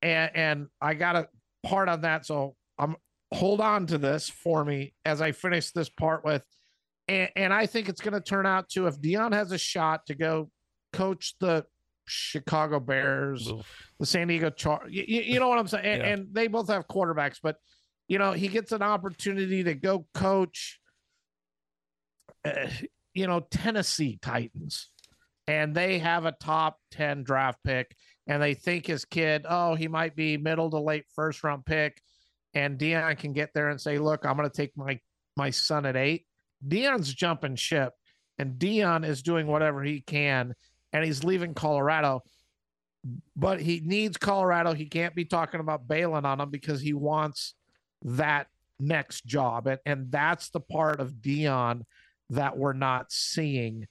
And, and I got a part on that, so I'm hold on to this for me as I finish this part with. And, and I think it's going to turn out to, if Deion has a shot to go coach the Chicago Bears, Oof. the San Diego Chargers, you, you know what I'm saying? And, yeah. and they both have quarterbacks, but, you know, he gets an opportunity to go coach, uh, you know, Tennessee Titans. And they have a top ten draft pick. And they think his kid, oh, he might be middle to late first round pick. And Deion can get there and say, look, I'm going to take my, my son at eight. Deion's jumping ship, and Deion is doing whatever he can, and he's leaving Colorado, but he needs Colorado. He can't be talking about bailing on him because he wants that next job. And, and that's the part of Deion that we're not seeing.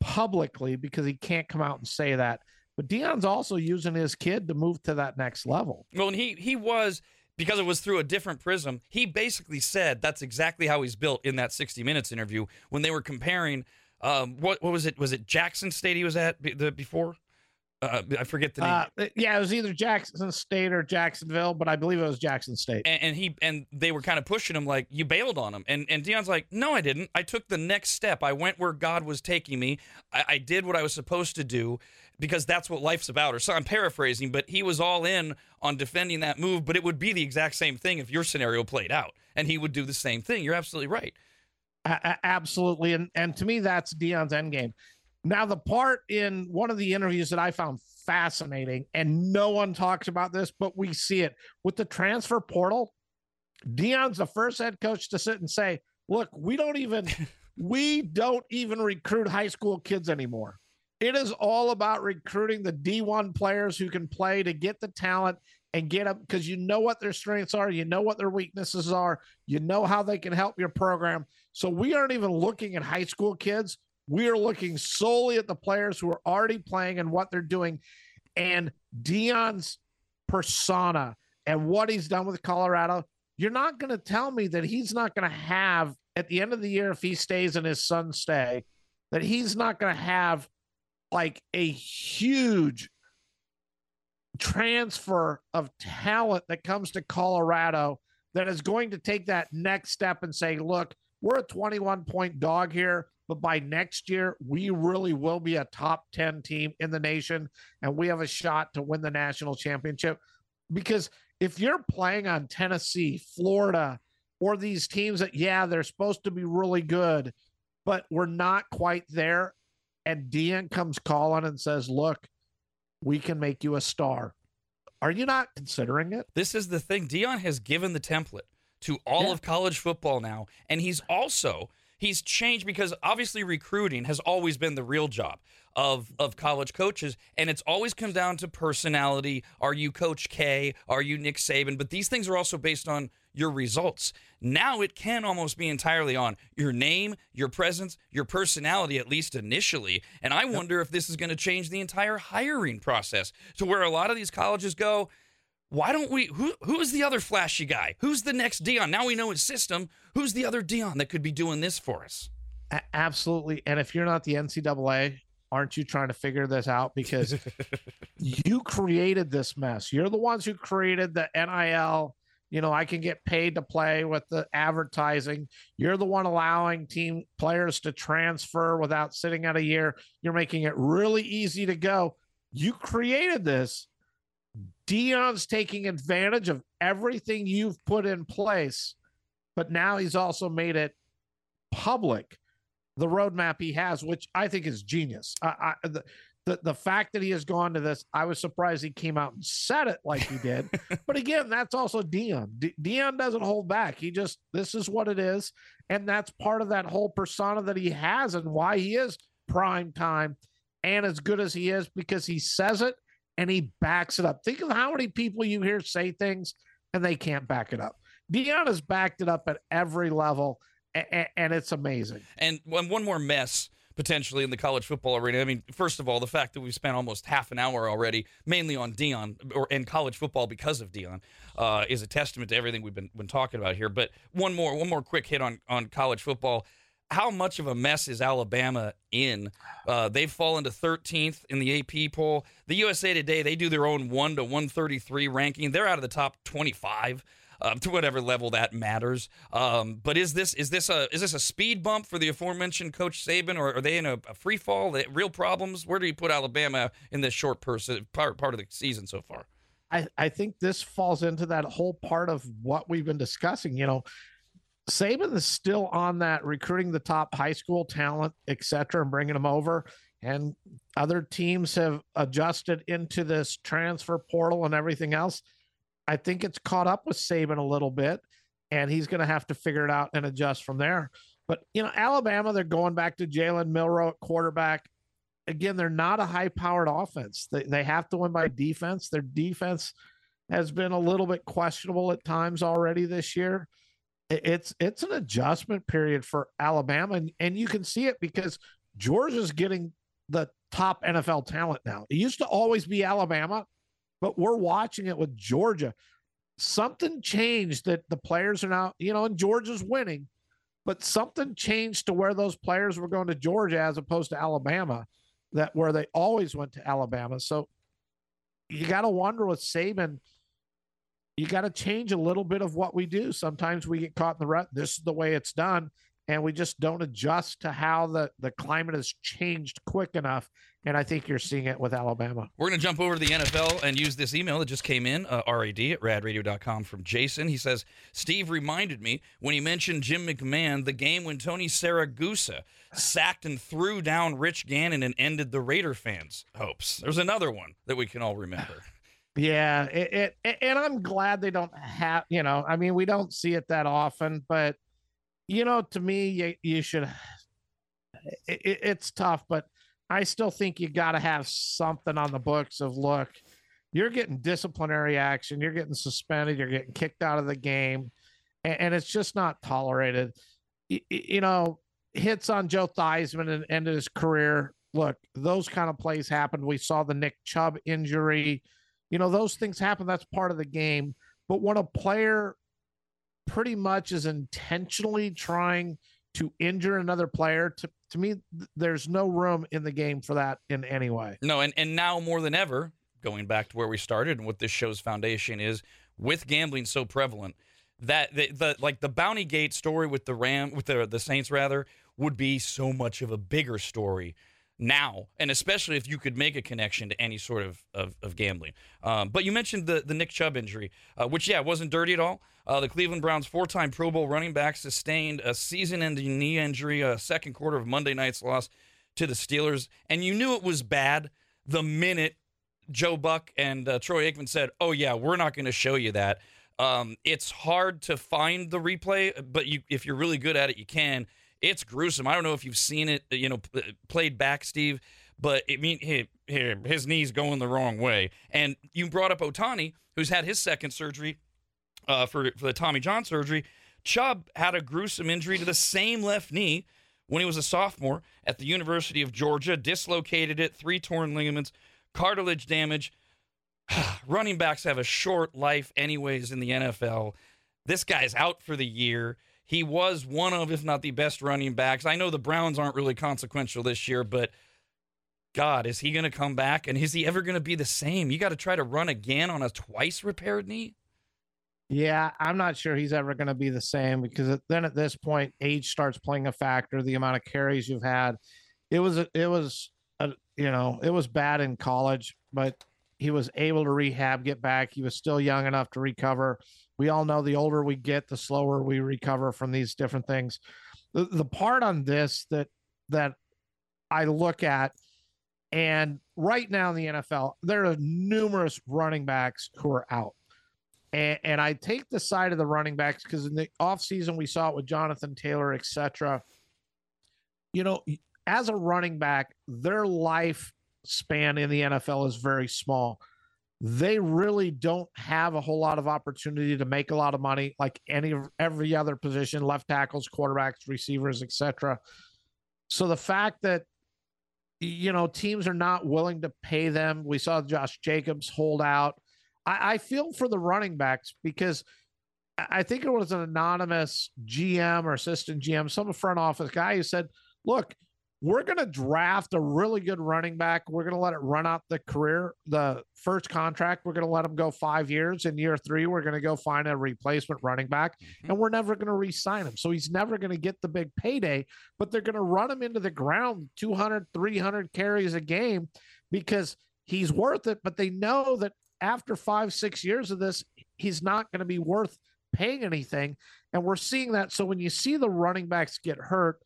publicly because he can't come out and say that. But Deion's also using his kid to move to that next level. Well, and he he was, because it was through a different prism, he basically said that's exactly how he's built in that sixty minutes interview when they were comparing, um, what what was it? Was it Jackson State he was at b- the, before? Uh, I forget the name. Uh, yeah, it was either Jackson State or Jacksonville, but I believe it was Jackson State. And, and he and they were kind of pushing him like, you bailed on him. And and Deion's like, no, I didn't. I took the next step. I went where God was taking me. I, I did what I was supposed to do because that's what life's about. Or so I'm paraphrasing, but he was all in on defending that move. But it would be the exact same thing if your scenario played out, and he would do the same thing. You're absolutely right. Uh, absolutely. And, and to me, that's Deion's end game. Now, the part in one of the interviews that I found fascinating, and no one talks about this, but we see it with the transfer portal. Deion's the first head coach to sit and say, look, we don't even we don't even recruit high school kids anymore. It is all about recruiting the D one players who can play to get the talent and get them, because you know what their strengths are. You know what their weaknesses are. You know how they can help your program. So we aren't even looking at high school kids. We are looking solely at the players who are already playing and what they're doing. And Deion's persona and what he's done with Colorado, you're not going to tell me that he's not going to have, at the end of the year, if he stays and his son stay, that he's not going to have like a huge transfer of talent that comes to Colorado that is going to take that next step and say, look, we're a twenty-one point dog here, but by next year, we really will be a top ten team in the nation, and we have a shot to win the national championship. Because if you're playing on Tennessee, Florida, or these teams that, yeah, they're supposed to be really good, but we're not quite there, and Deion comes calling and says, look, we can make you a star. Are you not considering it? This is the thing. Deion has given the template to all yeah. of college football now, and he's also – he's changed, because obviously recruiting has always been the real job of, of college coaches, and it's always come down to personality. Are you Coach K? Are you Nick Saban? But these things are also based on your results. Now it can almost be entirely on your name, your presence, your personality, at least initially. And I wonder if this is going to change the entire hiring process to where a lot of these colleges go, why don't we, who who's the other flashy guy? Who's the next Deion? Now we know his system. Who's the other Deion that could be doing this for us? A- absolutely. And if you're not the N C double A, aren't you trying to figure this out? Because you created this mess. You're the ones who created the N I L. You know, I can get paid to play with the advertising. You're the one allowing team players to transfer without sitting out a year. You're making it really easy to go. You created this. Deion's taking advantage of everything you've put in place, but now he's also made it public, the roadmap he has, which I think is genius. I, I, the, the, the fact that he has gone to this, I was surprised he came out and said it like he did. But again, that's also Deion. De- Deion doesn't hold back. He just, this is what it is. And that's part of that whole persona that he has and why he is prime time and as good as he is, because he says it and he backs it up. Think of how many people you hear say things and they can't back it up. Deion has backed it up at every level, and, and it's amazing. And one more mess, potentially, in the college football arena. I mean, first of all, the fact that we've spent almost half an hour already, mainly on Deion, or in college football because of Deion, uh, is a testament to everything we've been, been talking about here. But one more one more quick hit on, on college football. How much of a mess is Alabama in? Uh, they've fallen to thirteenth in the A P poll. The U S A Today, they do their own one to one thirty-three ranking. They're out of the top twenty-five, uh, to whatever level that matters. Um, but is this is this a is this a speed bump for the aforementioned Coach Saban, or are they in a, a free fall? They, real problems? Where do you put Alabama in this short pers- part, part of the season so far? I, I think this falls into that whole part of what we've been discussing, you know. Saban is still on that, recruiting the top high school talent, et cetera, and bringing them over. And other teams have adjusted into this transfer portal and everything else. I think it's caught up with Saban a little bit, and he's going to have to figure it out and adjust from there. But, you know, Alabama, they're going back to Jalen Milroe at quarterback. Again, they're not a high-powered offense. They, they have to win by defense. Their defense has been a little bit questionable at times already this year. It's it's an adjustment period for Alabama, and, and you can see it because Georgia's getting the top N F L talent now. It used to always be Alabama, but we're watching it with Georgia. Something changed that the players are now, you know, and Georgia's winning, but something changed to where those players were going to Georgia as opposed to Alabama, that where they always went to Alabama. So you got to wonder with Saban, you got to change a little bit of what we do. Sometimes we get caught in the rut. This is the way it's done. And we just don't adjust to how the, the climate has changed quick enough. And I think you're seeing it with Alabama. We're going to jump over to the N F L and use this email that just came in, uh, R A D at rad radio dot com from Jason. He says, Steve reminded me when he mentioned Jim McMahon, the game when Tony Saragusa sacked and threw down Rich Gannon and ended the Raider fans' hopes. There's another one that we can all remember. Yeah, it, it, and I'm glad they don't have, you know, I mean, we don't see it that often, but, you know, to me, you, you should, it, it's tough, but I still think you got to have something on the books of, look, you're getting disciplinary action, you're getting suspended, you're getting kicked out of the game, and, and it's just not tolerated. You, you know, hits on Joe Theismann and ended his career. Look, those kind of plays happened. We saw the Nick Chubb injury. You know, those things happen. That's part of the game. But when a player pretty much is intentionally trying to injure another player, to, to me, th- there's no room in the game for that in any way. No, and, and now more than ever, going back to where we started and what this show's foundation is, with gambling so prevalent, that the, the like the Bounty Gate story with the Ram with the the Saints rather would be so much of a bigger story now, and especially if you could make a connection to any sort of of, of gambling. Um, but you mentioned the, the Nick Chubb injury, uh, which, yeah, wasn't dirty at all. Uh, the Cleveland Browns' four-time Pro Bowl running back sustained a season-ending knee injury, a second quarter of Monday night's loss to the Steelers. And you knew it was bad the minute Joe Buck and uh, Troy Aikman said, oh, yeah, we're not going to show you that. Um, it's hard to find the replay, but you, if you're really good at it, you can. It's gruesome. I don't know if you've seen it, you know, played back, Steve, but I mean, he, he, his knee's going the wrong way. And you brought up Ohtani, who's had his second surgery uh, for, for the Tommy John surgery. Chubb had a gruesome injury to the same left knee when he was a sophomore at the University of Georgia, dislocated it, three torn ligaments, cartilage damage. Running backs have a short life anyways in the N F L. This guy's out for the year. He was one of, if not the best running backs. I know the Browns aren't really consequential this year, but God, is he going to come back? And is he ever going to be the same? You got to try to run again on a twice repaired knee. Yeah, I'm not sure he's ever going to be the same, because then at this point, age starts playing a factor. The amount of carries you've had, it was, it was, a, you know, it was bad in college, but he was able to rehab, get back. He was still young enough to recover. We all know the older we get, the slower we recover from these different things. The, the part on this that that I look at, and right now in the N F L, there are numerous running backs who are out. And, and I take the side of the running backs because in the offseason, we saw it with Jonathan Taylor, et cetera. You know, as a running back, their life span in the N F L is very small. They really don't have a whole lot of opportunity to make a lot of money, like any every other position, left tackles, quarterbacks, receivers, et cetera. So the fact that, you know, teams are not willing to pay them, we saw Josh Jacobs hold out. I, I feel for the running backs, because I think it was an anonymous G M or assistant G M, some front office guy who said, look, we're going to draft a really good running back. We're going to let it run out the career, the first contract. We're going to let him go five years. In year three, we're going to go find a replacement running back, mm-hmm. and we're never going to re-sign him. So he's never going to get the big payday, but they're going to run him into the ground, two hundred, three hundred carries a game, because he's worth it. But they know that after five, six years of this, he's not going to be worth paying anything. And we're seeing that. So when you see the running backs get hurt,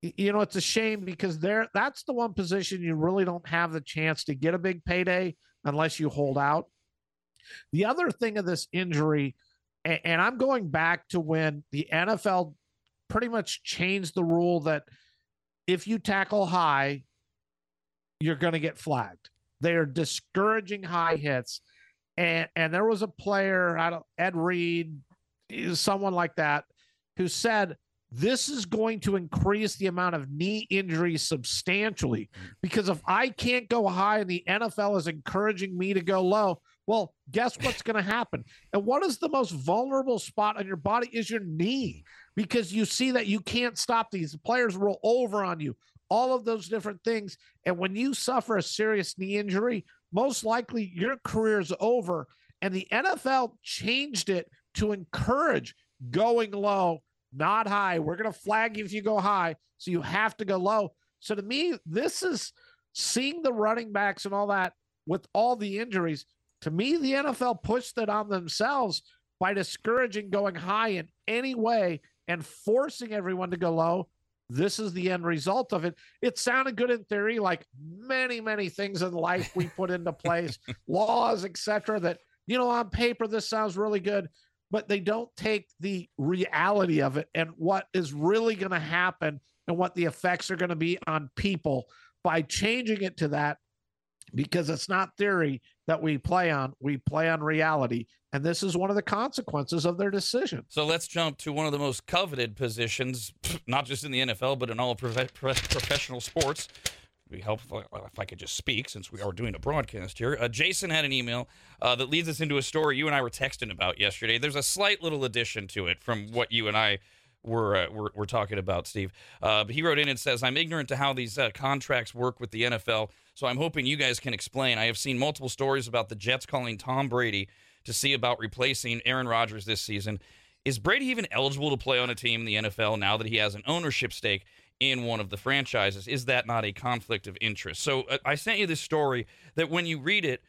you know, it's a shame, because there that's the one position you really don't have the chance to get a big payday unless you hold out. The other thing of this injury, and, and I'm going back to when the N F L pretty much changed the rule that if you tackle high, you're going to get flagged. They are discouraging high hits. And, and there was a player, I don't, Ed Reed, someone like that, who said, this is going to increase the amount of knee injuries substantially, because if I can't go high and the N F L is encouraging me to go low, well, guess what's going to happen? And what is the most vulnerable spot on your body is your knee, because you see that you can't stop these. The players roll over on you, all of those different things. And when you suffer a serious knee injury, most likely your career's over. And the N F L changed it to encourage going low, not high. We're going to flag you if you go high, so you have to go low. So to me, this is seeing the running backs and all that with all the injuries. To me, the N F L pushed it on themselves by discouraging going high in any way and forcing everyone to go low. This is the end result of it. It sounded good in theory, like many, many things in life we put into place, laws, et cetera, that, you know, on paper, this sounds really good, but they don't take the reality of it and what is really going to happen and what the effects are going to be on people by changing it to that, because it's not theory that we play on. We play on reality. And this is one of the consequences of their decision. So let's jump to one of the most coveted positions, not just in the N F L, but in all prof- professional sports. Be helpful if I could just speak, since we are doing a broadcast here. Uh, Jason had an email uh, that leads us into a story you and I were texting about yesterday. There's a slight little addition to it from what you and I were uh, were, were talking about, Steve. Uh, but he wrote in and says, "I'm ignorant to how these uh, contracts work with the N F L, so I'm hoping you guys can explain. I have seen multiple stories about the Jets calling Tom Brady to see about replacing Aaron Rodgers this season. Is Brady even eligible to play on a team in the N F L now that he has an ownership stake in one of the franchises? Is that not a conflict of interest?" So uh, I sent you this story that when you read it,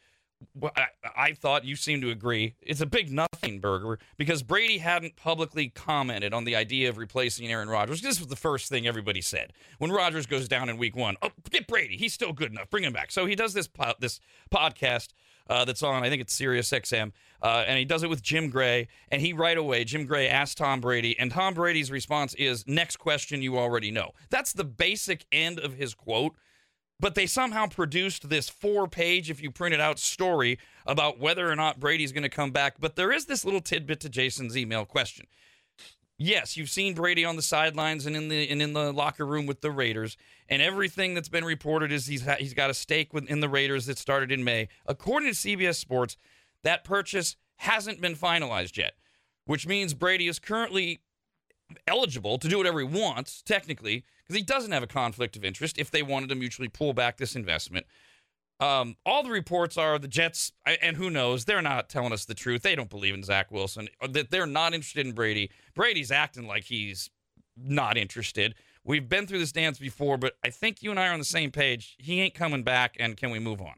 I, I thought you seemed to agree. It's a big nothing burger, because Brady hadn't publicly commented on the idea of replacing Aaron Rodgers. This was the first thing everybody said when Rodgers goes down in week one. Oh, get Brady. He's still good enough. Bring him back. So he does this po- this podcast uh, that's on, I think it's Sirius X M, uh, and he does it with Jim Gray. And he right away, Jim Gray asked Tom Brady, and Tom Brady's response is, "Next question you already know." That's the basic end of his quote. But they somehow produced this four-page, if you print it out, story about whether or not Brady's going to come back. But there is this little tidbit to Jason's email question. Yes, you've seen Brady on the sidelines and in the and in the locker room with the Raiders, and everything that's been reported is he's ha- he's got a stake within the Raiders that started in May. According to C B S Sports, that purchase hasn't been finalized yet, which means Brady is currently eligible to do whatever he wants, technically, because he doesn't have a conflict of interest if they wanted to mutually pull back this investment. Um, all the reports are the Jets, and who knows, they're not telling us the truth. They don't believe in Zach Wilson, that they're not interested in Brady. Brady's acting like he's not interested. We've been through this dance before, but I think you and I are on the same page. He ain't coming back, and can we move on?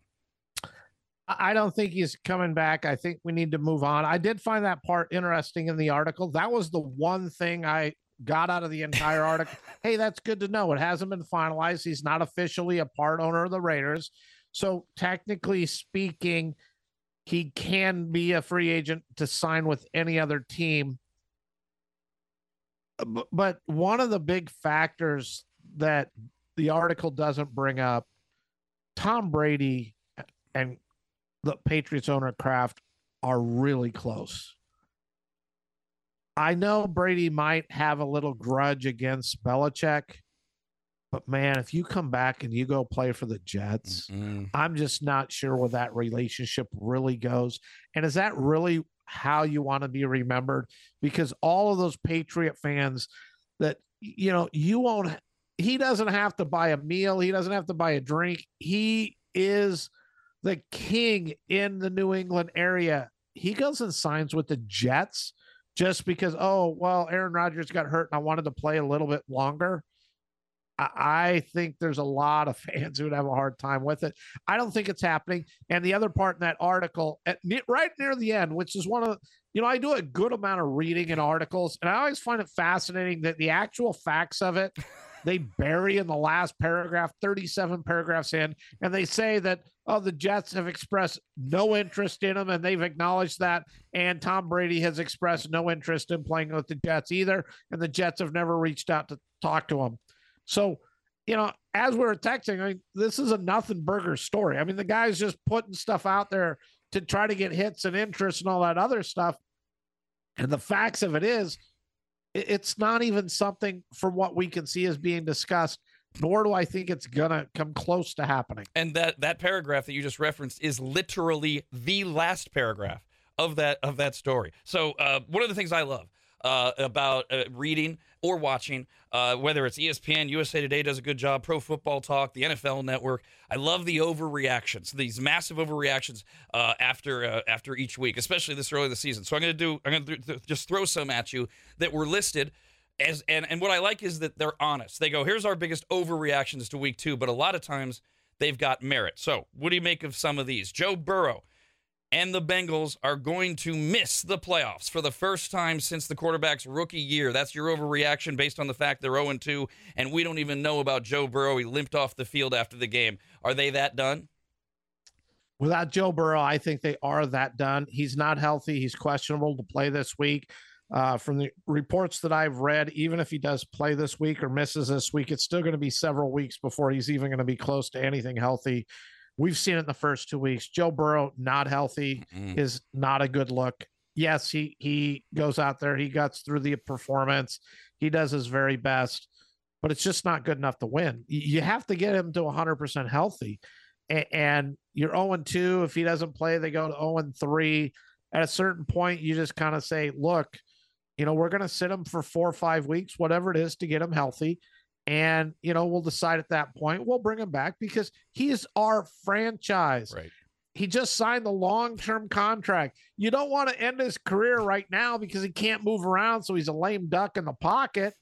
I don't think he's coming back. I think we need to move on. I did find that part interesting in the article. That was the one thing I got out of the entire article. Hey, that's good to know. It hasn't been finalized. He's not officially a part owner of the Raiders. So technically speaking, he can be a free agent to sign with any other team. But one of the big factors that the article doesn't bring up, Tom Brady and the Patriots owner Kraft are really close. I know Brady might have a little grudge against Belichick, but man, if you come back and you go play for the Jets, mm-hmm. I'm just not sure where that relationship really goes. And is that really how you want to be remembered? Because all of those Patriot fans that, you know, you won't, he doesn't have to buy a meal. He doesn't have to buy a drink. He is the king in the New England area. He goes and signs with the Jets just because, oh, well, Aaron Rodgers got hurt and I wanted to play a little bit longer. I, I think there's a lot of fans who would have a hard time with it. I don't think it's happening. And the other part in that article, at, right near the end, which is one of the, you know, I do a good amount of reading in articles, and I always find it fascinating that the actual facts of it, they bury in the last paragraph, thirty-seven paragraphs in, and they say that, oh, the Jets have expressed no interest in him, and they've acknowledged that, and Tom Brady has expressed no interest in playing with the Jets either, and the Jets have never reached out to talk to him. So, you know, as we were texting, I mean, this is a nothing burger story. I mean, the guy's just putting stuff out there to try to get hits and interest and all that other stuff, and the facts of it is It's not even something from what we can see is being discussed, nor do I think it's going to come close to happening. And that, that paragraph that you just referenced is literally the last paragraph of that, of that story. So uh, one of the things I love uh, about uh, reading or watching, uh, whether it's E S P N, U S A Today does a good job, Pro Football Talk, the N F L Network. I love the overreactions, these massive overreactions uh, after uh, after each week, especially this early in the season. So I'm going to do, I'm going to th- th- just throw some at you that were listed as, and and what I like is that they're honest. They go, here's our biggest overreactions to week two, but a lot of times they've got merit. So what do you make of some of these? Joe Burrow and the Bengals are going to miss the playoffs for the first time since the quarterback's rookie year. That's your overreaction based on the fact they're oh and two, and we don't even know about Joe Burrow. He limped off the field after the game. Are they that done? Without Joe Burrow, I think they are that done. He's not healthy. He's questionable to play this week. Uh, from the reports that I've read, even if he does play this week or misses this week, it's still going to be several weeks before he's even going to be close to anything healthy. We've seen it in the first two weeks. Joe Burrow, not healthy, mm-hmm. is not a good look. Yes, he he goes out there. He gets through the performance. He does his very best, but it's just not good enough to win. You have to get him to one hundred percent healthy. A- and you're oh and two. If he doesn't play, they go to oh and three. At a certain point, you just kind of say, look, you know, we're going to sit him for four or five weeks, whatever it is, to get him healthy. And, you know, we'll decide at that point, we'll bring him back because he is our franchise. Right. He just signed the long-term contract. You don't want to end his career right now because he can't move around, so he's a lame duck in the pocket.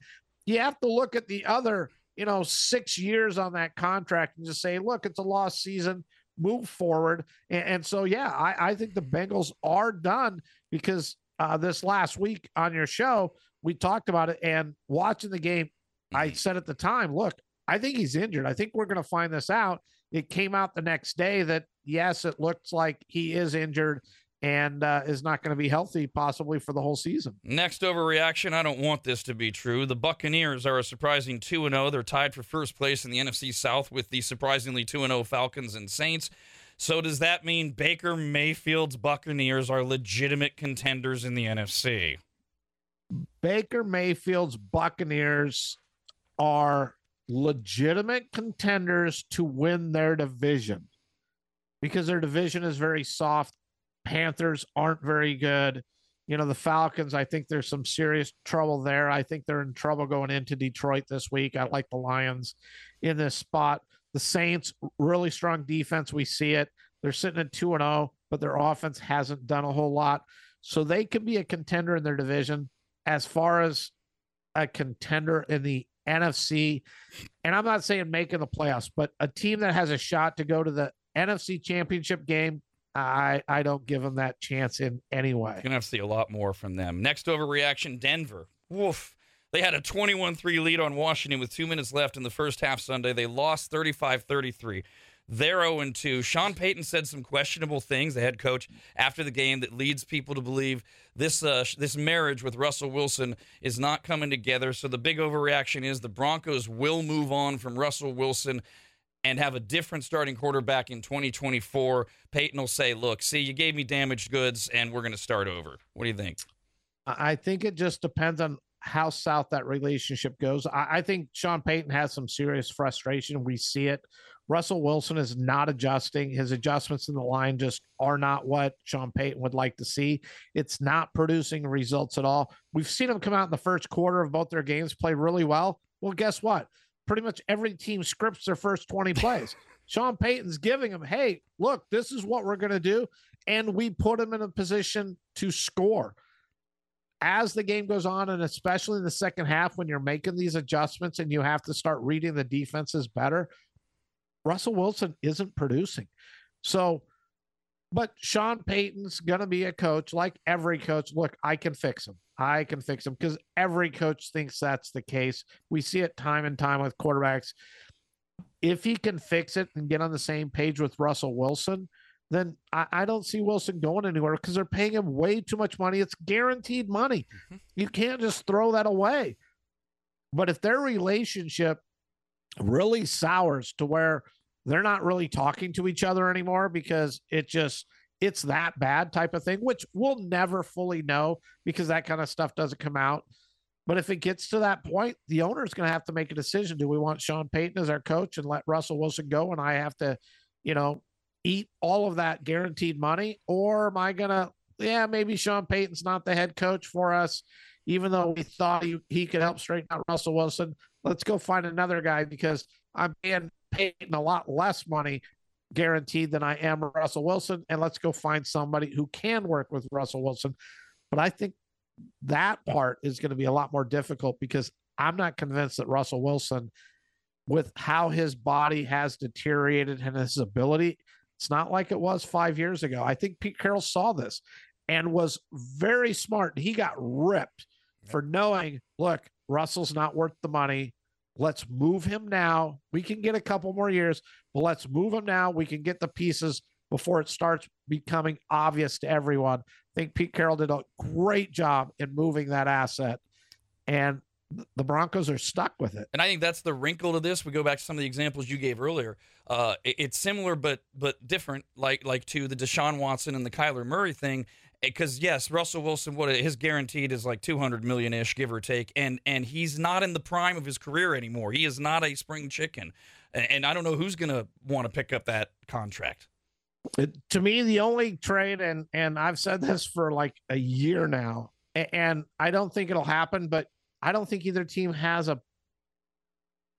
You have to look at the other, you know, six years on that contract and just say, look, it's a lost season, move forward. And, and so, yeah, I, I think the Bengals are done because uh, this last week on your show, we talked about it, and watching the game, I said at the time, look, I think he's injured. I think we're going to find this out. It came out the next day that, yes, it looks like he is injured and uh, is not going to be healthy possibly for the whole season. Next overreaction, I don't want this to be true. The Buccaneers are a surprising two and oh. They're tied for first place in the N F C South with the surprisingly two and oh Falcons and Saints. So does that mean Baker Mayfield's Buccaneers are legitimate contenders in the N F C? Baker Mayfield's Buccaneers are legitimate contenders to win their division because their division is very soft. Panthers aren't very good. You know, the Falcons, I think there's some serious trouble there. I think they're in trouble going into Detroit this week. I like the Lions in this spot. The Saints, really strong defense. We see it. They're sitting at two and oh, but their offense hasn't done a whole lot. So they could be a contender in their division. As far as a contender in the N F C, and I'm not saying making the playoffs, but a team that has a shot to go to the N F C championship game, I, I don't give them that chance in any way. You're going to have to see a lot more from them. Next overreaction, Denver. Woof. They had a twenty-one three lead on Washington with two minutes left in the first half Sunday. They lost thirty-five thirty-three. They're oh and two. Sean Payton said some questionable things, the head coach, after the game that leads people to believe this uh, this marriage with Russell Wilson is not coming together. So the big overreaction is the Broncos will move on from Russell Wilson and have a different starting quarterback in twenty twenty-four. Payton will say, look, see, you gave me damaged goods, and we're going to start over. What do you think? I think it just depends on how south that relationship goes. I, I think Sean Payton has some serious frustration. We see it. Russell Wilson is not adjusting. His adjustments in the line just are not what Sean Payton would like to see. It's not producing results at all. We've seen him come out in the first quarter of both their games, play really well. Well, guess what? Pretty much every team scripts their first twenty plays. Sean Payton's giving him, hey, look, this is what we're going to do. And we put him in a position to score. As the game goes on, and especially in the second half when you're making these adjustments and you have to start reading the defenses better, Russell Wilson isn't producing. So, but Sean Payton's going to be a coach, like every coach. Look, I can fix him. I can fix him because every coach thinks that's the case. We see it time and time with quarterbacks. If he can fix it and get on the same page with Russell Wilson, then I, I don't see Wilson going anywhere because they're paying him way too much money. It's guaranteed money. Mm-hmm. You can't just throw that away. But if their relationship really sours to where they're not really talking to each other anymore because it just, it's that bad type of thing, which we'll never fully know because that kind of stuff doesn't come out. But if it gets to that point, the owner's going to have to make a decision. Do we want Sean Payton as our coach and let Russell Wilson go, and I have to, you know, eat all of that guaranteed money? Or am I going to, yeah, maybe Sean Payton's not the head coach for us, even though we thought he, he could help straighten out Russell Wilson. Let's go find another guy because I'm paying Payton a lot less money guaranteed than I am Russell Wilson, and let's go find somebody who can work with Russell Wilson. But I think that part is going to be a lot more difficult because I'm not convinced that Russell Wilson, with how his body has deteriorated and his ability, it's not like it was five years ago. I think Pete Carroll saw this and was very smart. He got ripped for knowing, look, Russell's not worth the money. Let's move him now. We can get a couple more years, but let's move him now. We can get the pieces before it starts becoming obvious to everyone. I think Pete Carroll did a great job in moving that asset, and the Broncos are stuck with it. And I think that's the wrinkle to this. We go back to some of the examples you gave earlier. Uh, it, it's similar, but but different, like like to the Deshaun Watson and the Kyler Murray thing. Because, yes, Russell Wilson, what his guaranteed is like two hundred million-ish, give or take, and and he's not in the prime of his career anymore. He is not a spring chicken, and, and I don't know who's going to want to pick up that contract. It, to me, the only trade, and and I've said this for like a year now, and, and I don't think it'll happen, but I don't think either team has a,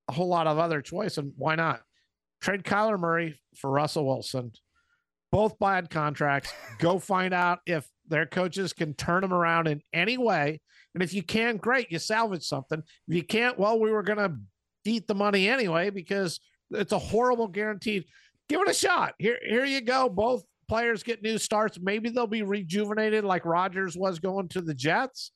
a whole lot of other choice, and why not? Trade Kyler Murray for Russell Wilson. Both bad contracts. Go find out if their coaches can turn them around in any way. And if you can, great, you salvage something. If you can't, well, we were going to eat the money anyway because it's a horrible guaranteed. Give it a shot. Here, here you go. Both players get new starts. Maybe they'll be rejuvenated like Rodgers was going to the Jets.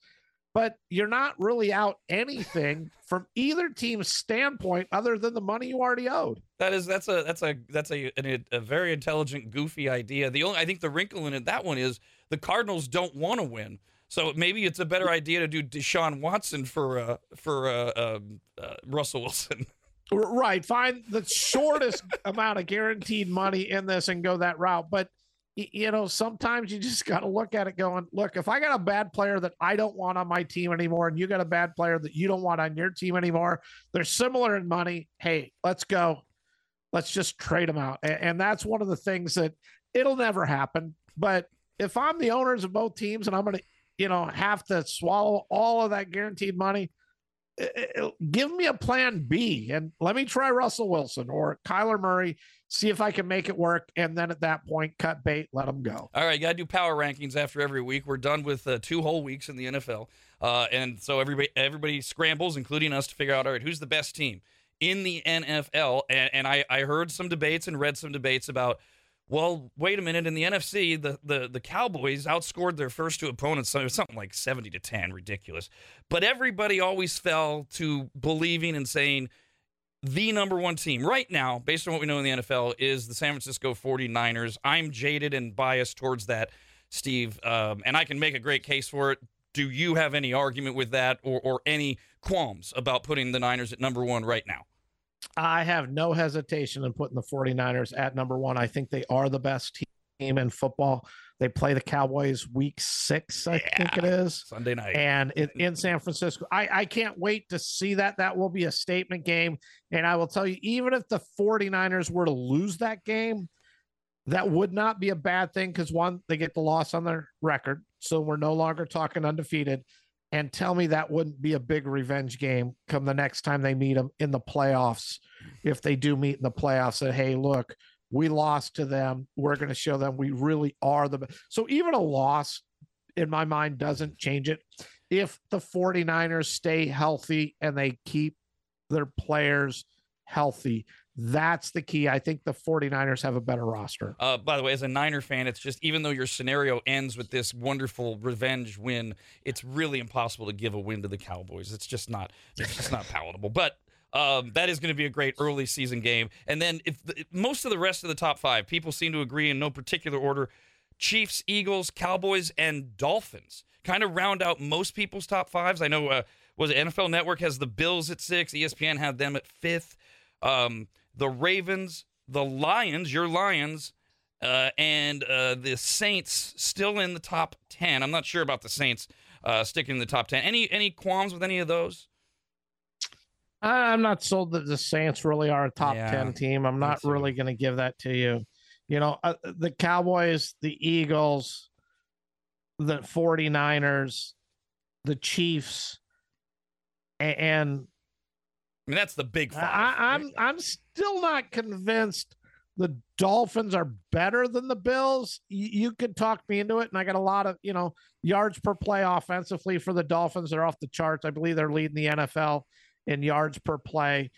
But you're not really out anything from either team's standpoint, other than the money you already owed. That is, that's a, that's a, that's a, an, a very intelligent, goofy idea. The only, I think, the wrinkle in it, that one is the Cardinals don't want to win, so maybe it's a better idea to do Deshaun Watson for, uh, for uh, uh, uh, Russell Wilson. Right. Find the shortest amount of guaranteed money in this and go that route, but. You know, sometimes you just got to look at it going, look, if I got a bad player that I don't want on my team anymore, and you got a bad player that you don't want on your team anymore, they're similar in money. Hey, let's go. Let's just trade them out. And, and that's one of the things that it'll never happen. But if I'm the owners of both teams and I'm going to, you know, have to swallow all of that guaranteed money, give me a plan B and let me try Russell Wilson or Kyler Murray, see if I can make it work. And then at that point, cut bait, let them go. All right. You got to do power rankings after every week. We're done with uh, two whole weeks in the N F L. Uh, and so everybody, everybody scrambles, including us, to figure out, all right, who's the best team in the N F L? And, and I, I heard some debates and read some debates about, well, wait a minute. In the N F C, the, the, the Cowboys outscored their first two opponents, so it was something like seventy to ten, ridiculous. But everybody always fell to believing and saying the number one team right now, based on what we know in the N F L, is the San Francisco forty-niners. I'm jaded and biased towards that, Steve, um, and I can make a great case for it. Do you have any argument with that or, or any qualms about putting the Niners at number one right now? I have no hesitation in putting the forty-niners at number one. I think they are the best team in football. They play the Cowboys week six, I yeah, think it is. Sunday night. And it, in San Francisco. I, I can't wait to see that. That will be a statement game. And I will tell you, even if the forty-niners were to lose that game, that would not be a bad thing because, one, they get the loss on their record, so we're no longer talking undefeated. And tell me that wouldn't be a big revenge game come the next time they meet them in the playoffs. If they do meet in the playoffs, that, hey, look, we lost to them. We're going to show them we really are the best. So even a loss, in my mind, doesn't change it. If the forty-niners stay healthy and they keep their players healthy, that's the key. I think the forty-niners have a better roster. Uh, by the way, as a Niner fan, it's just, even though your scenario ends with this wonderful revenge win, it's really impossible to give a win to the Cowboys. It's just not, it's just not palatable. But um, that is going to be a great early season game. And then if the, most of the rest of the top five, people seem to agree in no particular order, Chiefs, Eagles, Cowboys, and Dolphins kind of round out most people's top fives. I know, uh, was it N F L Network has the Bills at six, E S P N had them at fifth. Um, the Ravens, the Lions, your Lions, uh, and uh, the Saints still in the top ten. I'm not sure about the Saints uh, sticking in the top ten. Any any qualms with any of those? I'm not sold that the Saints really are a top yeah, ten team. I'm not really going to give that to you. You know, uh, the Cowboys, the Eagles, the 49ers, the Chiefs, and, and I mean, that's the big five. I, I'm, I'm still not convinced the Dolphins are better than the Bills. You, you could talk me into it, and I got a lot of, you know, yards per play offensively for the Dolphins. They're off the charts. I believe they're leading the N F L in yards per play,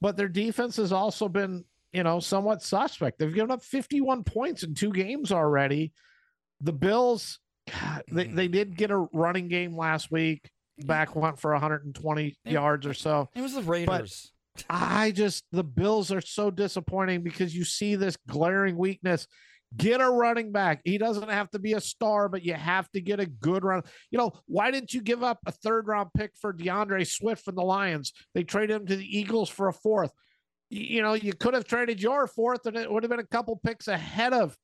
but their defense has also been, you know, somewhat suspect. They've given up fifty-one points in two games already. The Bills, God, they, they did get a running game last week. Back went for one hundred twenty it, yards or so. It was the Raiders. But I just, the Bills are so disappointing because you see this glaring weakness. Get a running back. He doesn't have to be a star, but you have to get a good run. You know, why didn't you give up a third round pick for DeAndre Swift from the Lions? They traded him to the Eagles for a fourth. You know, you could have traded your fourth and it would have been a couple picks ahead of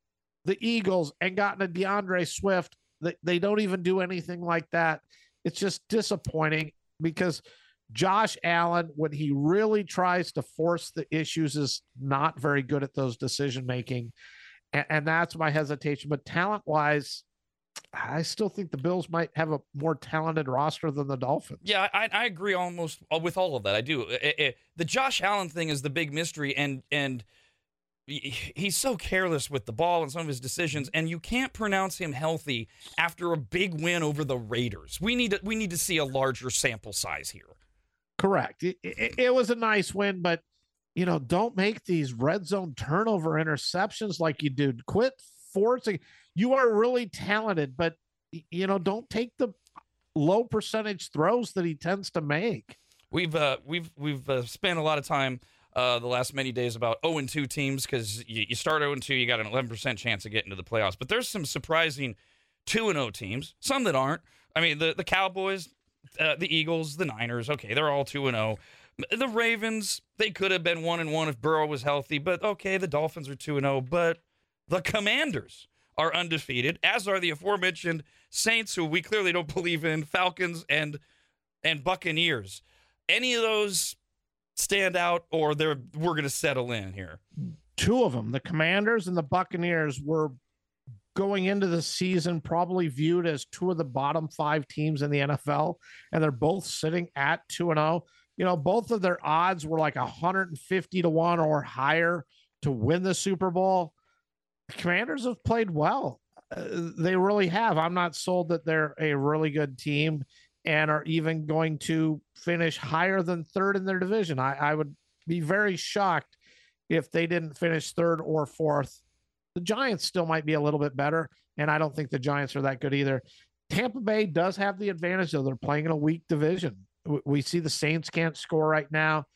the Eagles and gotten a DeAndre Swift. They don't even do anything like that. It's just disappointing because Josh Allen, when he really tries to force the issues, is not very good at those decision-making. And, and that's my hesitation. But talent-wise, I still think the Bills might have a more talented roster than the Dolphins. Yeah, I, I agree almost with all of that. I do. It, it, the Josh Allen thing is the big mystery, and and he's so careless with the ball and some of his decisions, and you can't pronounce him healthy after a big win over the Raiders. We need to, we need to see a larger sample size here. Correct. It, it, it was a nice win, but, you know, don't make these red zone turnover interceptions like you do. Quit forcing. You are really talented, but, you know, don't take the low percentage throws that he tends to make. We've uh, we've we've uh, spent a lot of time Uh, the last many days about oh and two teams, because you, you start oh and two, you got an eleven percent chance of getting to the playoffs. But there's some surprising two and oh teams, some that aren't. I mean, the, the Cowboys, uh, the Eagles, the Niners, okay, they're all two and oh. The Ravens, they could have been one and one if Burrow was healthy, but okay, the Dolphins are two and oh. But the Commanders are undefeated, as are the aforementioned Saints, who we clearly don't believe in, Falcons, and and Buccaneers. Any of those stand out, or they're we're going to settle in here? Two of them, the Commanders and the Buccaneers, were going into the season probably viewed as two of the bottom five teams in the N F L, and they're both sitting at two and oh. You know, both of their odds were like one hundred fifty to one or higher to win the Super Bowl. The Commanders have played well. Uh, they really have. I'm not sold that they're a really good team and are even going to finish higher than third in their division. I, I would be very shocked if they didn't finish third or fourth. The Giants still might be a little bit better, and I don't think the Giants are that good either. Tampa Bay does have the advantage, though. They're playing in a weak division. We see the Saints can't score right now.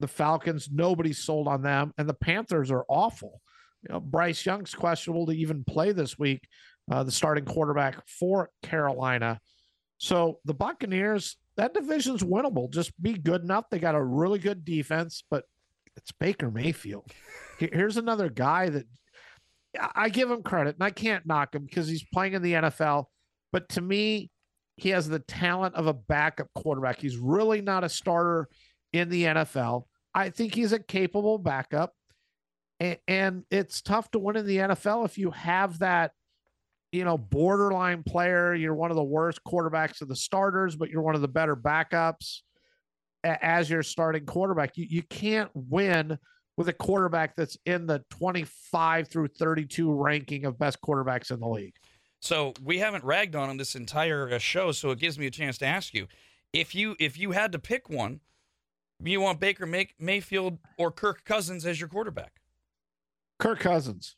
The Falcons, nobody's sold on them, and the Panthers are awful. You know, Bryce Young's questionable to even play this week, uh, the starting quarterback for Carolina. So the Buccaneers, that division's winnable. Just be good enough. They got a really good defense, but it's Baker Mayfield. Here's another guy that I give him credit, and I can't knock him because he's playing in the N F L. But to me, he has the talent of a backup quarterback. He's really not a starter in the N F L. I think he's a capable backup, and, and it's tough to win in the N F L if you have that, you know, borderline player. You're one of the worst quarterbacks of the starters, but you're one of the better backups as your starting quarterback. You, you can't win with a quarterback that's in the twenty-five through thirty-two ranking of best quarterbacks in the league. So we haven't ragged on him this entire show, so it gives me a chance to ask you, if you, if you had to pick one, you want Baker May- Mayfield or Kirk Cousins as your quarterback? Kirk Cousins.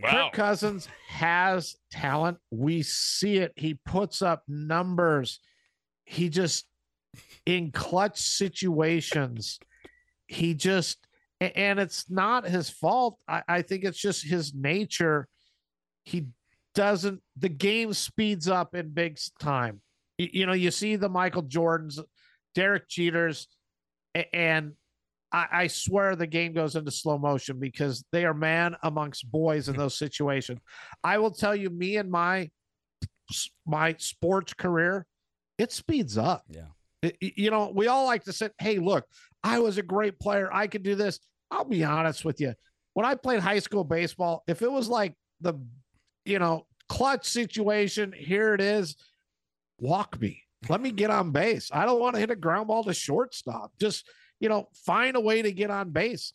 Wow. Kirk Cousins has talent. We see it. He puts up numbers. He just, in clutch situations, he just, and it's not his fault. I, I think it's just his nature. He doesn't, the game speeds up in big time. You, you know, you see the Michael Jordans, Derek Jeters, and I swear the game goes into slow motion because they are man amongst boys in those situations. I will tell you, me and my my sports career, it speeds up. Yeah. It, you know, we all like to say, hey, look, I was a great player. I could do this. I'll be honest with you. When I played high school baseball, if it was like the, you know, clutch situation, here it is, walk me. Let me get on base. I don't want to hit a ground ball to shortstop. Just, you know, find a way to get on base.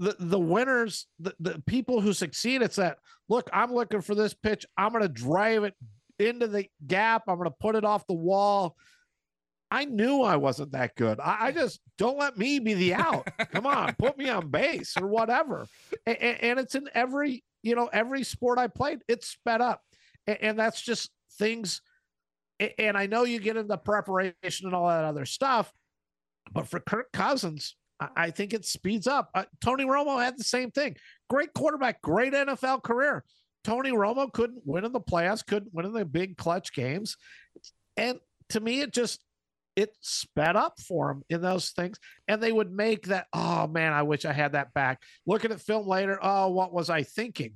The the winners, the, the people who succeed, it's that, look, I'm looking for this pitch. I'm going to drive it into the gap. I'm going to put it off the wall. I knew I wasn't that good. I, I just, don't let me be the out. Come on, put me on base or whatever. And, and it's in every, you know, every sport I played, it's sped up. And, and that's just things. And I know you get into preparation and all that other stuff, but for Kirk Cousins, I think it speeds up. Uh, Tony Romo had the same thing. Great quarterback, great N F L career. Tony Romo couldn't win in the playoffs, couldn't win in the big clutch games. And to me, it just, it sped up for him in those things. And they would make that, oh man, I wish I had that back. Looking at film later, oh, what was I thinking?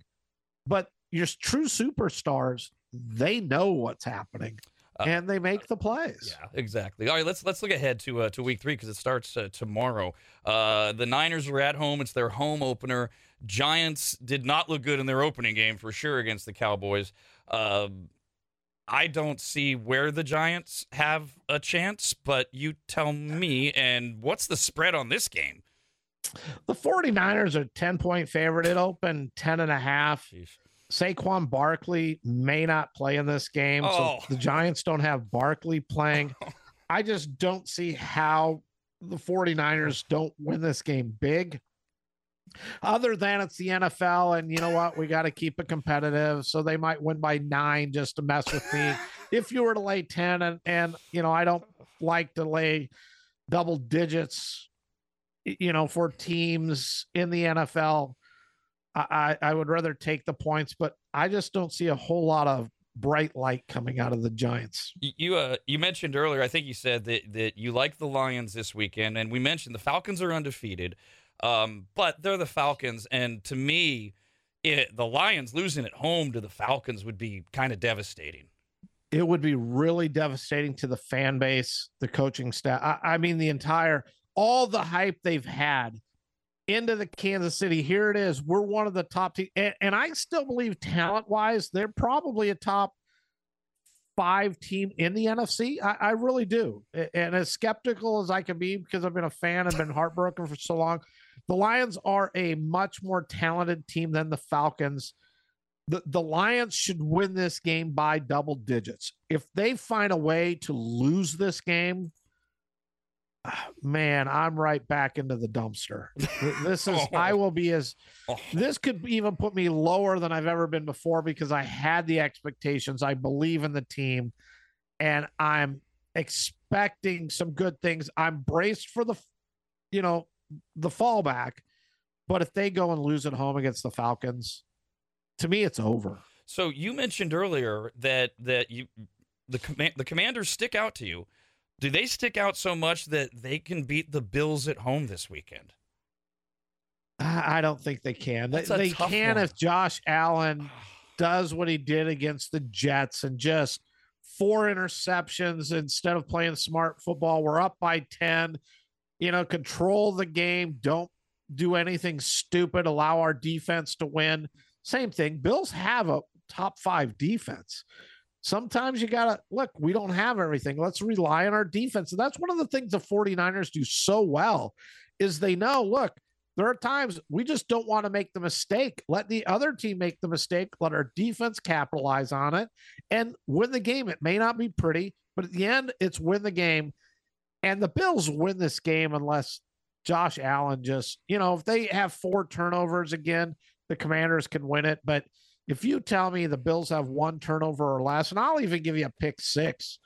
But your true superstars, they know what's happening. Uh, and they make the plays. Yeah, exactly. All right, let's let's look ahead to uh, to week three because it starts uh, tomorrow. Uh, the Niners are at home. It's their home opener. Giants did not look good in their opening game for sure against the Cowboys. Uh, I don't see where the Giants have a chance, but you tell me. And what's the spread on this game? The 49ers are ten-point favorite. It opened ten and a half. Jeez. Saquon Barkley may not play in this game. Oh. So the Giants don't have Barkley playing. I just don't see how the 49ers don't win this game big, other than it's the N F L. And you know what? We got to keep it competitive. So they might win by nine just to mess with me. If you were to lay ten and, and, you know, I don't like to lay double digits, you know, for teams in the N F L. I, I would rather take the points, but I just don't see a whole lot of bright light coming out of the Giants. You uh, you mentioned earlier, I think you said that, that you like the Lions this weekend, and we mentioned the Falcons are undefeated, um, but they're the Falcons, and to me, it, the Lions losing at home to the Falcons would be kind of devastating. It would be really devastating to the fan base, the coaching staff. I, I mean, the entire, all the hype they've had into the Kansas City. Here it is. We're one of the top teams. And, and I still believe talent wise, they're probably a top five team in the N F C. I, I really do. And as skeptical as I can be, because I've been a fan and been heartbroken for so long, the Lions are a much more talented team than the Falcons. The, the Lions should win this game by double digits. If they find a way to lose this game, man, I'm right back into the dumpster. This is, I will be as, this could even put me lower than I've ever been before because I had the expectations. I believe in the team and I'm expecting some good things. I'm braced for the, you know, the fallback, but if they go and lose at home against the Falcons, to me, it's over. So you mentioned earlier that, that you, the command, the Commanders stick out to you. Do they stick out so much that they can beat the Bills at home this weekend? I don't think they can. They, they can one. If Josh Allen does what he did against the Jets and just four interceptions instead of playing smart football. We're up by ten. You know, control the game. Don't do anything stupid. Allow our defense to win. Same thing. Bills have a top five defense. Sometimes you got to, look, we don't have everything. Let's rely on our defense. And that's one of the things the 49ers do so well is they know, look, there are times we just don't want to make the mistake. Let the other team make the mistake. Let our defense capitalize on it and win the game. It may not be pretty, but at the end, it's win the game. And the Bills win this game unless Josh Allen just, you know, if they have four turnovers again, the Commanders can win it. But if you tell me the Bills have one turnover or less, and I'll even give you a pick six,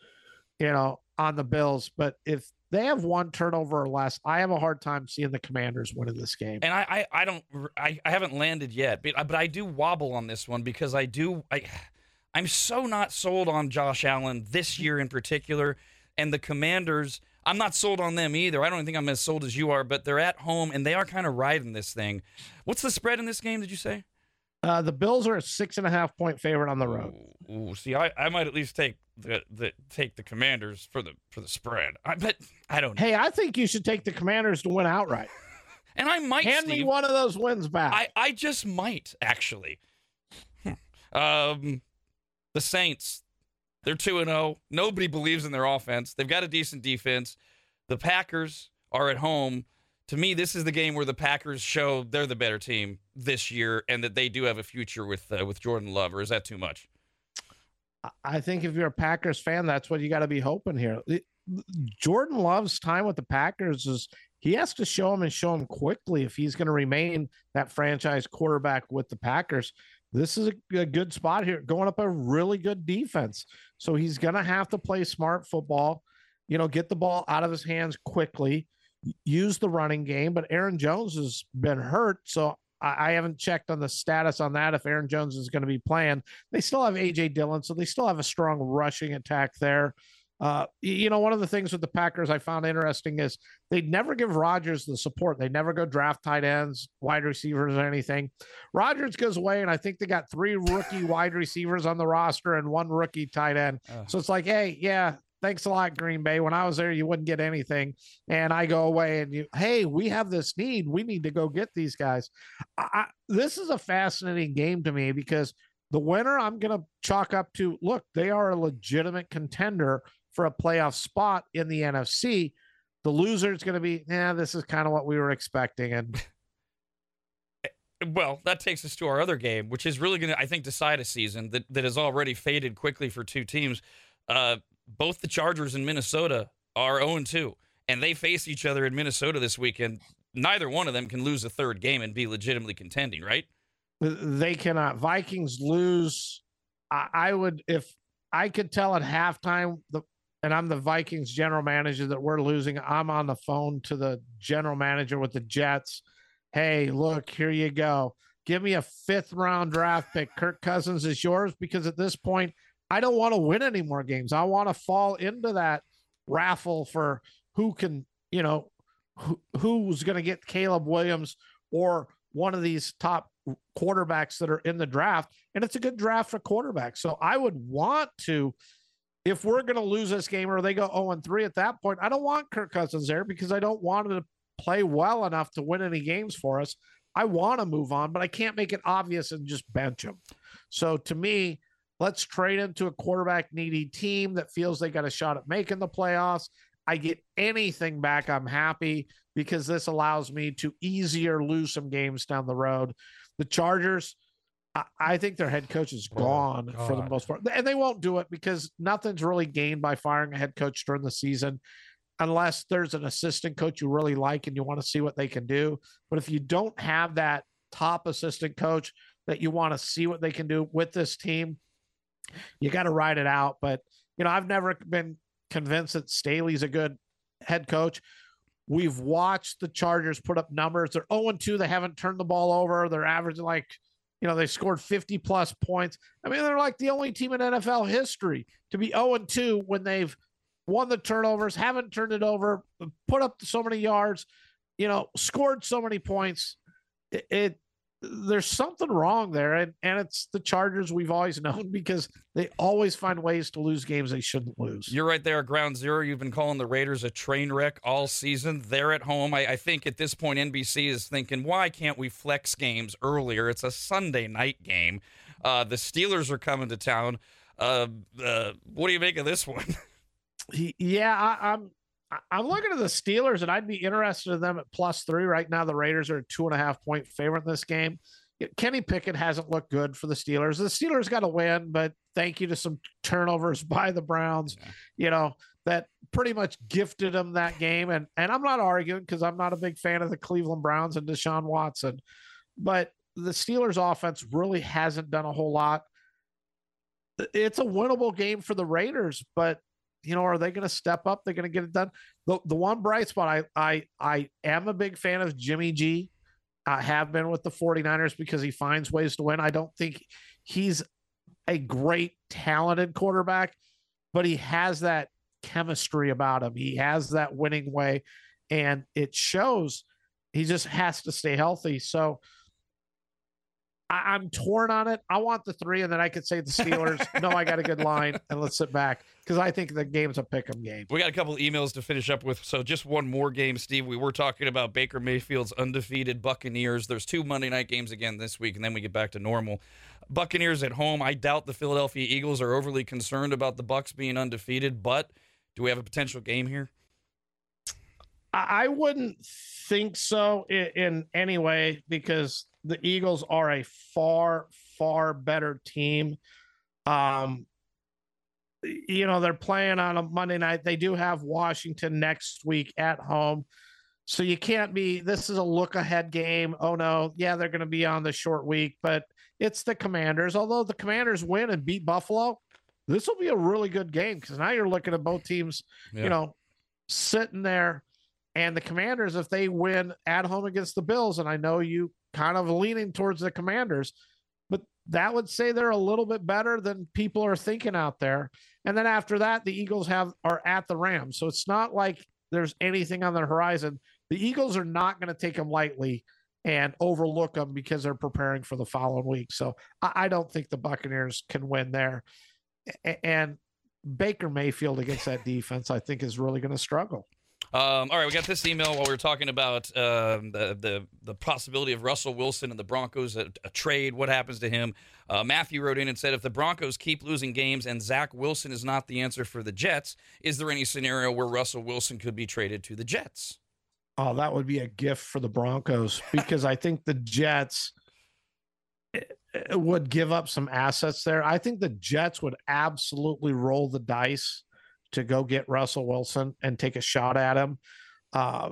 you know, on the Bills. But if they have one turnover or less, I have a hard time seeing the Commanders winning this game. And I, I, I don't, I, I haven't landed yet, but I, but I do wobble on this one because I do, I, I'm so not sold on Josh Allen this year in particular, and the Commanders. I'm not sold on them either. I don't think I'm as sold as you are, but they're at home and they are kind of riding this thing. What's the spread in this game? Did you say? Uh, the Bills are a six and a half point favorite on the road. Ooh, ooh, see, I, I might at least take the, the take the Commanders for the for the spread. I bet I don't. Hey, I think you should take the Commanders to win outright. And I might hand Steve, me one of those wins back. I, I just might actually. um, the Saints, they're two and zero. Nobody believes in their offense. They've got a decent defense. The Packers are at home. To me, this is the game where the Packers show they're the better team this year and that they do have a future with uh, with Jordan Love, or is that too much? I think if you're a Packers fan, that's what you got to be hoping here. It, Jordan Love's time with the Packers is he has to show him and show him quickly if he's going to remain that franchise quarterback with the Packers. This is a, a good spot here, going up a really good defense. So he's going to have to play smart football, you know, get the ball out of his hands quickly. Use the running game, but Aaron Jones has been hurt, so I, I haven't checked on the status on that if Aaron Jones is going to be playing. They still have A J. Dillon, so they still have a strong rushing attack there. Uh, you know, one of the things with the Packers I found interesting is they never give Rodgers the support. They never go draft tight ends, wide receivers, or anything. Rodgers goes away, and I think they got three rookie wide receivers on the roster and one rookie tight end. Uh. So it's like, hey, yeah, thanks a lot, Green Bay. When I was there, you wouldn't get anything. And I go away and you, hey, we have this need. We need to go get these guys. I, this is a fascinating game to me because the winner I'm going to chalk up to, look, they are a legitimate contender for a playoff spot in the N F C. The loser is going to be, yeah, this is kind of what we were expecting. And well, that takes us to our other game, which is really going to, I think, decide a season that, that has already faded quickly for two teams. Uh, Both the Chargers and Minnesota are oh and two, and they face each other in Minnesota this weekend. Neither one of them can lose a third game and be legitimately contending, right? They cannot. Vikings lose. I, I would, if I could tell at halftime, the, and I'm the Vikings general manager, that we're losing, I'm on the phone to the general manager with the Jets. Hey, look, here you go. Give me a fifth round draft pick. Kirk Cousins is yours, because at this point, I don't want to win any more games. I want to fall into that raffle for who can, you know, who, who's going to get Caleb Williams or one of these top quarterbacks that are in the draft. And it's a good draft for quarterbacks. So I would want to, if we're going to lose this game or they go oh and three at that point, I don't want Kirk Cousins there because I don't want him to play well enough to win any games for us. I want to move on, but I can't make it obvious and just bench him. So to me, let's trade into a quarterback-needy team that feels they got a shot at making the playoffs. I get anything back, I'm happy, because this allows me to easier lose some games down the road. The Chargers, I, I think their head coach is gone oh, for the most part. And they won't do it because nothing's really gained by firing a head coach during the season unless there's an assistant coach you really like and you want to see what they can do. But if you don't have that top assistant coach that you want to see what they can do with this team, you got to ride it out. But, you know, I've never been convinced that Staley's a good head coach. We've watched the Chargers put up numbers. They're oh and two. They haven't turned the ball over. They're averaging like, you know, they scored fifty plus points. I mean, they're like the only team in N F L history to be oh and two when they've won the turnovers, haven't turned it over, put up so many yards, you know, scored so many points. It, it There's something wrong there, and, and it's the Chargers we've always known because they always find ways to lose games they shouldn't lose. You're right there, Ground Zero. You've been calling the Raiders a train wreck all season. They're at home. I, I think at this point N B C is thinking, why can't we flex games earlier? It's a Sunday night game. Uh, the Steelers are coming to town. Uh, uh, what do you make of this one? Yeah, I, I'm I'm looking at the Steelers, and I'd be interested in them at plus three right now. The Raiders are a two and a half point favorite in this game. Kenny Pickett hasn't looked good for the Steelers. The Steelers got to win, but thank you to some turnovers by the Browns, yeah. you know, that pretty much gifted them that game. And, and I'm not arguing because I'm not a big fan of the Cleveland Browns and Deshaun Watson, but the Steelers offense really hasn't done a whole lot. It's a winnable game for the Raiders, but you know, are they going to step up? They're going to get it done. The the one bright spot, I I I am a big fan of Jimmy G. I have been with the forty-niners because he finds ways to win. I don't think he's a great, talented quarterback, but he has that chemistry about him. He has that winning way, and it shows. He just has to stay healthy. So I, I'm torn on it. I want the three, and then I could say the Steelers. No, I got a good line, and let's sit back because I think the game's a pick-em game. We got a couple of emails to finish up with, so just one more game, Steve. We were talking about Baker Mayfield's undefeated Buccaneers. There's two Monday night games again this week, and then we get back to normal. Buccaneers at home. I doubt the Philadelphia Eagles are overly concerned about the Bucs being undefeated, but do we have a potential game here? I wouldn't think so in, in any way because the Eagles are a far, far better team. Um, you know, they're playing on a Monday night. They do have Washington next week at home. So you can't be, this is a look-ahead game. Oh, no, yeah, they're going to be on the short week, but it's the Commanders. Although the Commanders win and beat Buffalo, this will be a really good game because now you're looking at both teams, yeah. you know, sitting there. And the Commanders, if they win at home against the Bills, and I know you kind of leaning towards the Commanders, but that would say they're a little bit better than people are thinking out there. And then after that, the Eagles have are at the Rams. So it's not like there's anything on the horizon. The Eagles are not going to take them lightly and overlook them because they're preparing for the following week. So I, I don't think the Buccaneers can win there. A- and Baker Mayfield against that defense, I think, is really going to struggle. Um, all right, we got this email while we were talking about um, the, the the possibility of Russell Wilson and the Broncos, a, a trade, what happens to him. Uh, Matthew wrote in and said, if the Broncos keep losing games and Zach Wilson is not the answer for the Jets, is there any scenario where Russell Wilson could be traded to the Jets? Oh, that would be a gift for the Broncos because I think the Jets would give up some assets there. I think the Jets would absolutely roll the dice to go get Russell Wilson and take a shot at him. Uh,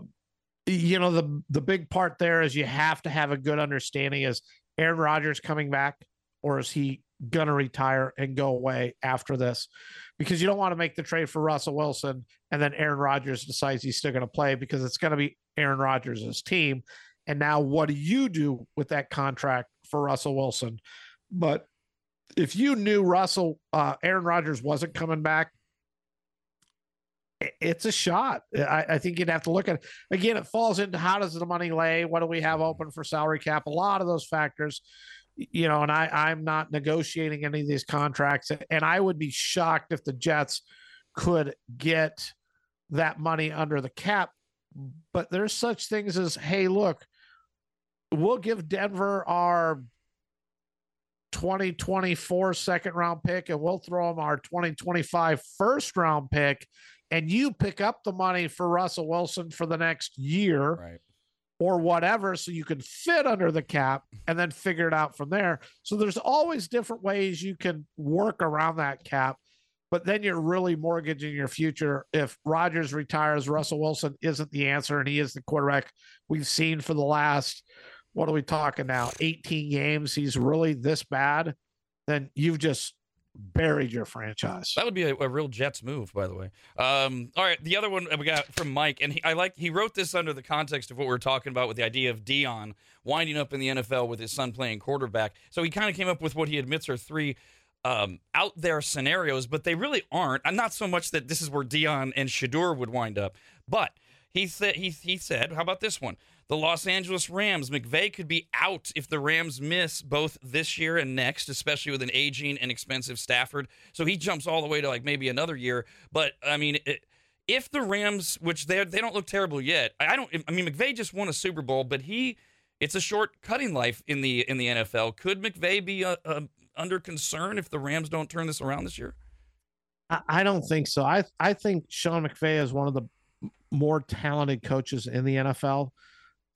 you know, the the big part there is you have to have a good understanding is Aaron Rodgers coming back or is he going to retire and go away after this? Because you don't want to make the trade for Russell Wilson and then Aaron Rodgers decides he's still going to play because it's going to be Aaron Rodgers' team. And now what do you do with that contract for Russell Wilson? But if you knew Russell, uh, Aaron Rodgers wasn't coming back, it's a shot. I, I think you'd have to look at it. Again, it falls into how does the money lay? What do we have open for salary cap? A lot of those factors, you know, and I, I'm not negotiating any of these contracts. And I would be shocked if the Jets could get that money under the cap. But there's such things as, hey, look, we'll give Denver our twenty twenty-four second round pick and we'll throw them our twenty twenty-five first round pick. And you pick up the money for Russell Wilson for the next year right. or whatever, so you can fit under the cap and then figure it out from there. So there's always different ways you can work around that cap, but then you're really mortgaging your future. If Rodgers retires, Russell Wilson isn't the answer, and he is the quarterback we've seen for the last, what are we talking now, eighteen games, he's really this bad, then you've just buried your franchise. That would be a, a real Jets move, by the way. Um, all right, the other one we got from Mike, and he, I like he wrote this under the context of what we were talking about with the idea of Deion winding up in the N F L with his son playing quarterback. So he kind of came up with what he admits are three um, out there scenarios, but they really aren't. I'm not so much that this is where Deion and Shedeur would wind up, but he said he he said, how about this one? The Los Angeles Rams, McVay could be out if the Rams miss both this year and next, especially with an aging and expensive Stafford. So he jumps all the way to like maybe another year. But, I mean, if the Rams, which they they don't look terrible yet. I don't. I mean, McVay just won a Super Bowl, but he it's a short cutting life in the in the N F L. Could McVay be uh, uh, under concern if the Rams don't turn this around this year? I, I don't think so. I I think Sean McVay is one of the more talented coaches in the N F L.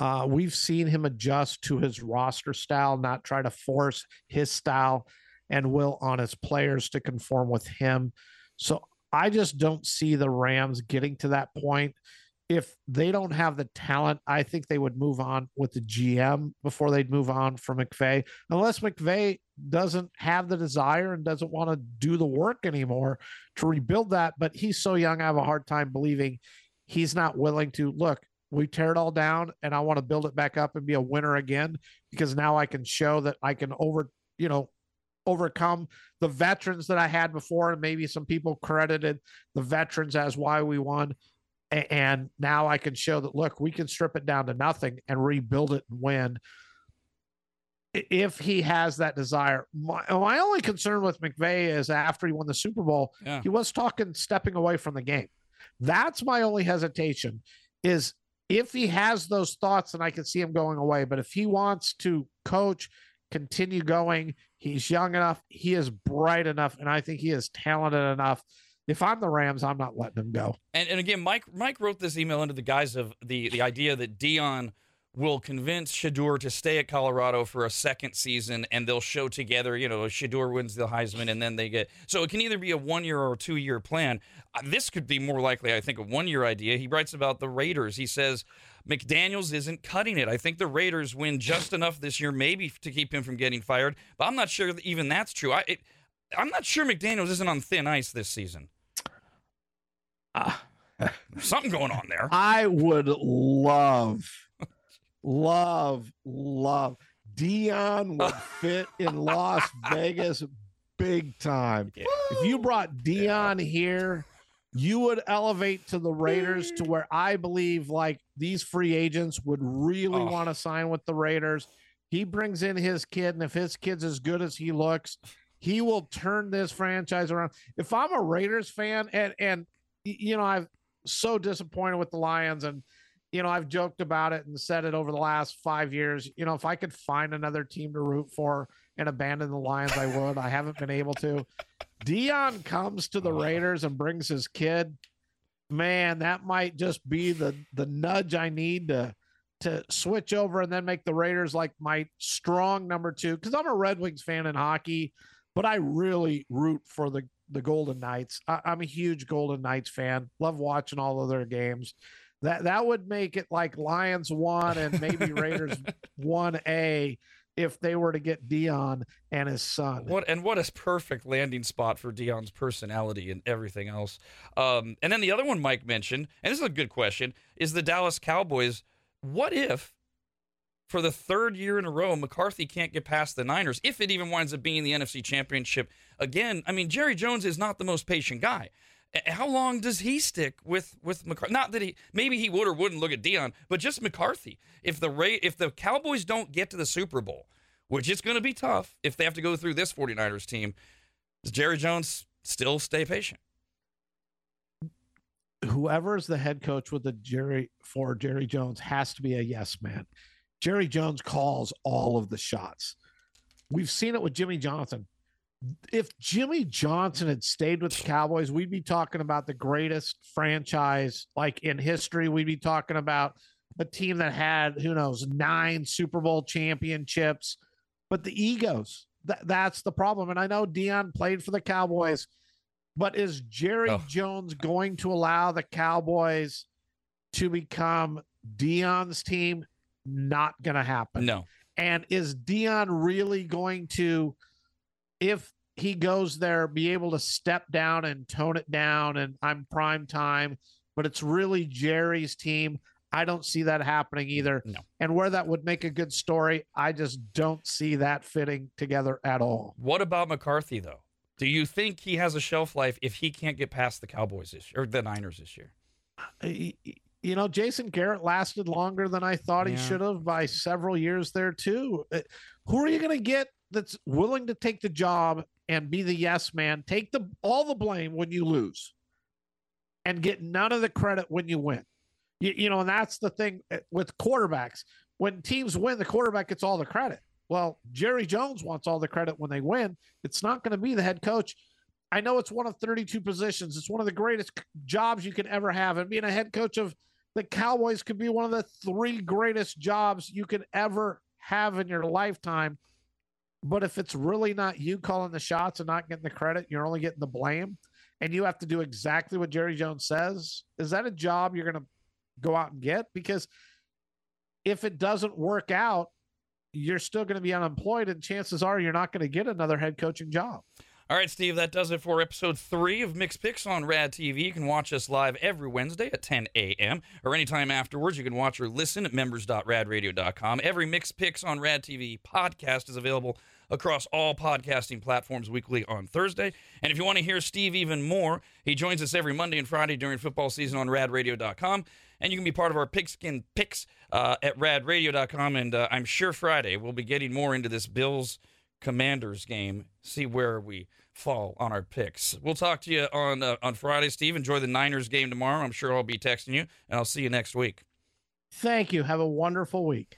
Uh, we've seen him adjust to his roster style, not try to force his style and will on his players to conform with him. So I just don't see the Rams getting to that point. If they don't have the talent, I think they would move on with the G M before they'd move on from McVay, unless McVay doesn't have the desire and doesn't want to do the work anymore to rebuild that. But he's so young, I have a hard time believing he's not willing to look. We tear it all down and I want to build it back up and be a winner again, because now I can show that I can over, you know, overcome the veterans that I had before. And maybe some people credited the veterans as why we won. And now I can show that, look, we can strip it down to nothing and rebuild it and win. if he has that desire. My, my only concern with McVay is after he won the Super Bowl, yeah. he was talking stepping away from the game. That's my only hesitation, is if he has those thoughts, then I can see him going away. But if he wants to coach, continue going, he's young enough, he is bright enough, and I think he is talented enough. If I'm the Rams, I'm not letting him go. And, and again, Mike Mike wrote this email under the guise of the, the idea that Deion will convince Shedeur to stay at Colorado for a second season, and they'll show together, you know, Shedeur wins the Heisman, and then they get... So it can either be a one-year or a two-year plan. This could be more likely, I think, a one-year idea. He writes about the Raiders. He says, McDaniels isn't cutting it. I think the Raiders win just enough this year, maybe to keep him from getting fired, but I'm not sure that even that's true. I, it, I'm not sure McDaniels isn't on thin ice this season. Uh, something going on there. I would love... Love, love. Deion would fit in Las Vegas big time. Yeah. If you brought Deion yeah. here, you would elevate to the Raiders to where I believe like these free agents would really oh. want to sign with the Raiders. He brings in his kid, and if his kid's as good as he looks, he will turn this franchise around. If I'm a Raiders fan, and, and you know, I'm so disappointed with the Lions, and you know, I've joked about it and said it over the last five years. You know, if I could find another team to root for and abandon the Lions, I would. I haven't been able to. Deion comes to the Raiders and brings his kid. Man, that might just be the the nudge I need to to switch over and then make the Raiders like my strong number two. Because I'm a Red Wings fan in hockey, but I really root for the, the Golden Knights. I, I'm a huge Golden Knights fan. Love watching all of their games. That that would make it like Lions one and maybe Raiders one A if they were to get Deion and his son. What and what a perfect landing spot for Deion's personality and everything else. Um, and then the other one Mike mentioned, and this is a good question, is the Dallas Cowboys. What if, for the third year in a row, McCarthy can't get past the Niners, if it even winds up being the N F C Championship again? I mean, Jerry Jones is not the most patient guy. How long does he stick with with McCarthy? Not that he maybe he would or wouldn't look at Deion, but just McCarthy. If the Ra- if the Cowboys don't get to the Super Bowl, which it's going to be tough if they have to go through this 49ers team, does Jerry Jones still stay patient? Whoever is the head coach with the Jerry for Jerry Jones has to be a yes man. Jerry Jones calls all of the shots. We've seen it with Jimmy Johnson. If Jimmy Johnson had stayed with the Cowboys, we'd be talking about the greatest franchise like in history. We'd be talking about a team that had, who knows, nine Super Bowl championships. But the egos, th- that's the problem. And I know Deion played for the Cowboys, but is Jerry oh. Jones going to allow the Cowboys to become Deion's team? Not going to happen. No. And is Deion really going to, if he goes there, be able to step down and tone it down and I'm prime time, but it's really Jerry's team? I don't see that happening either. No. And where that would make a good story, I just don't see that fitting together at all. What about McCarthy, though? Do you think he has a shelf life if he can't get past the Cowboys this year, or the Niners this year? You know, Jason Garrett lasted longer than I thought yeah. he should have by several years there, too. Who are you going to get that's willing to take the job and be the yes man, take the all the blame when you lose and get none of the credit when you win? You, you know, and that's the thing with quarterbacks. When teams win, the quarterback gets all the credit. Well, Jerry Jones wants all the credit when they win. It's not going to be the head coach. I know it's one of thirty-two positions. It's one of the greatest jobs you can ever have. And being a head coach of the Cowboys could be one of the three greatest jobs you can ever have in your lifetime. But if it's really not you calling the shots and not getting the credit, you're only getting the blame, and you have to do exactly what Jerry Jones says, is that a job you're going to go out and get? Because if it doesn't work out, you're still going to be unemployed, and chances are you're not going to get another head coaching job. All right, Steve, that does it for episode three of Mixed Picks on Rad T V. You can watch us live every Wednesday at ten a.m. or anytime afterwards. You can watch or listen at members dot rad radio dot com. Every Mixed Picks on Rad T V podcast is available across all podcasting platforms weekly on Thursday. And if you want to hear Steve even more, he joins us every Monday and Friday during football season on rad radio dot com. and you can be part of our Pigskin Picks uh, at rad radio dot com. And uh, I'm sure Friday we'll be getting more into this Bills-Commanders game, see where we fall on our picks. We'll talk to you on uh, on Friday, Steve. Enjoy the Niners game tomorrow. I'm sure I'll be texting you, and I'll see you next week. Thank you. Have a wonderful week.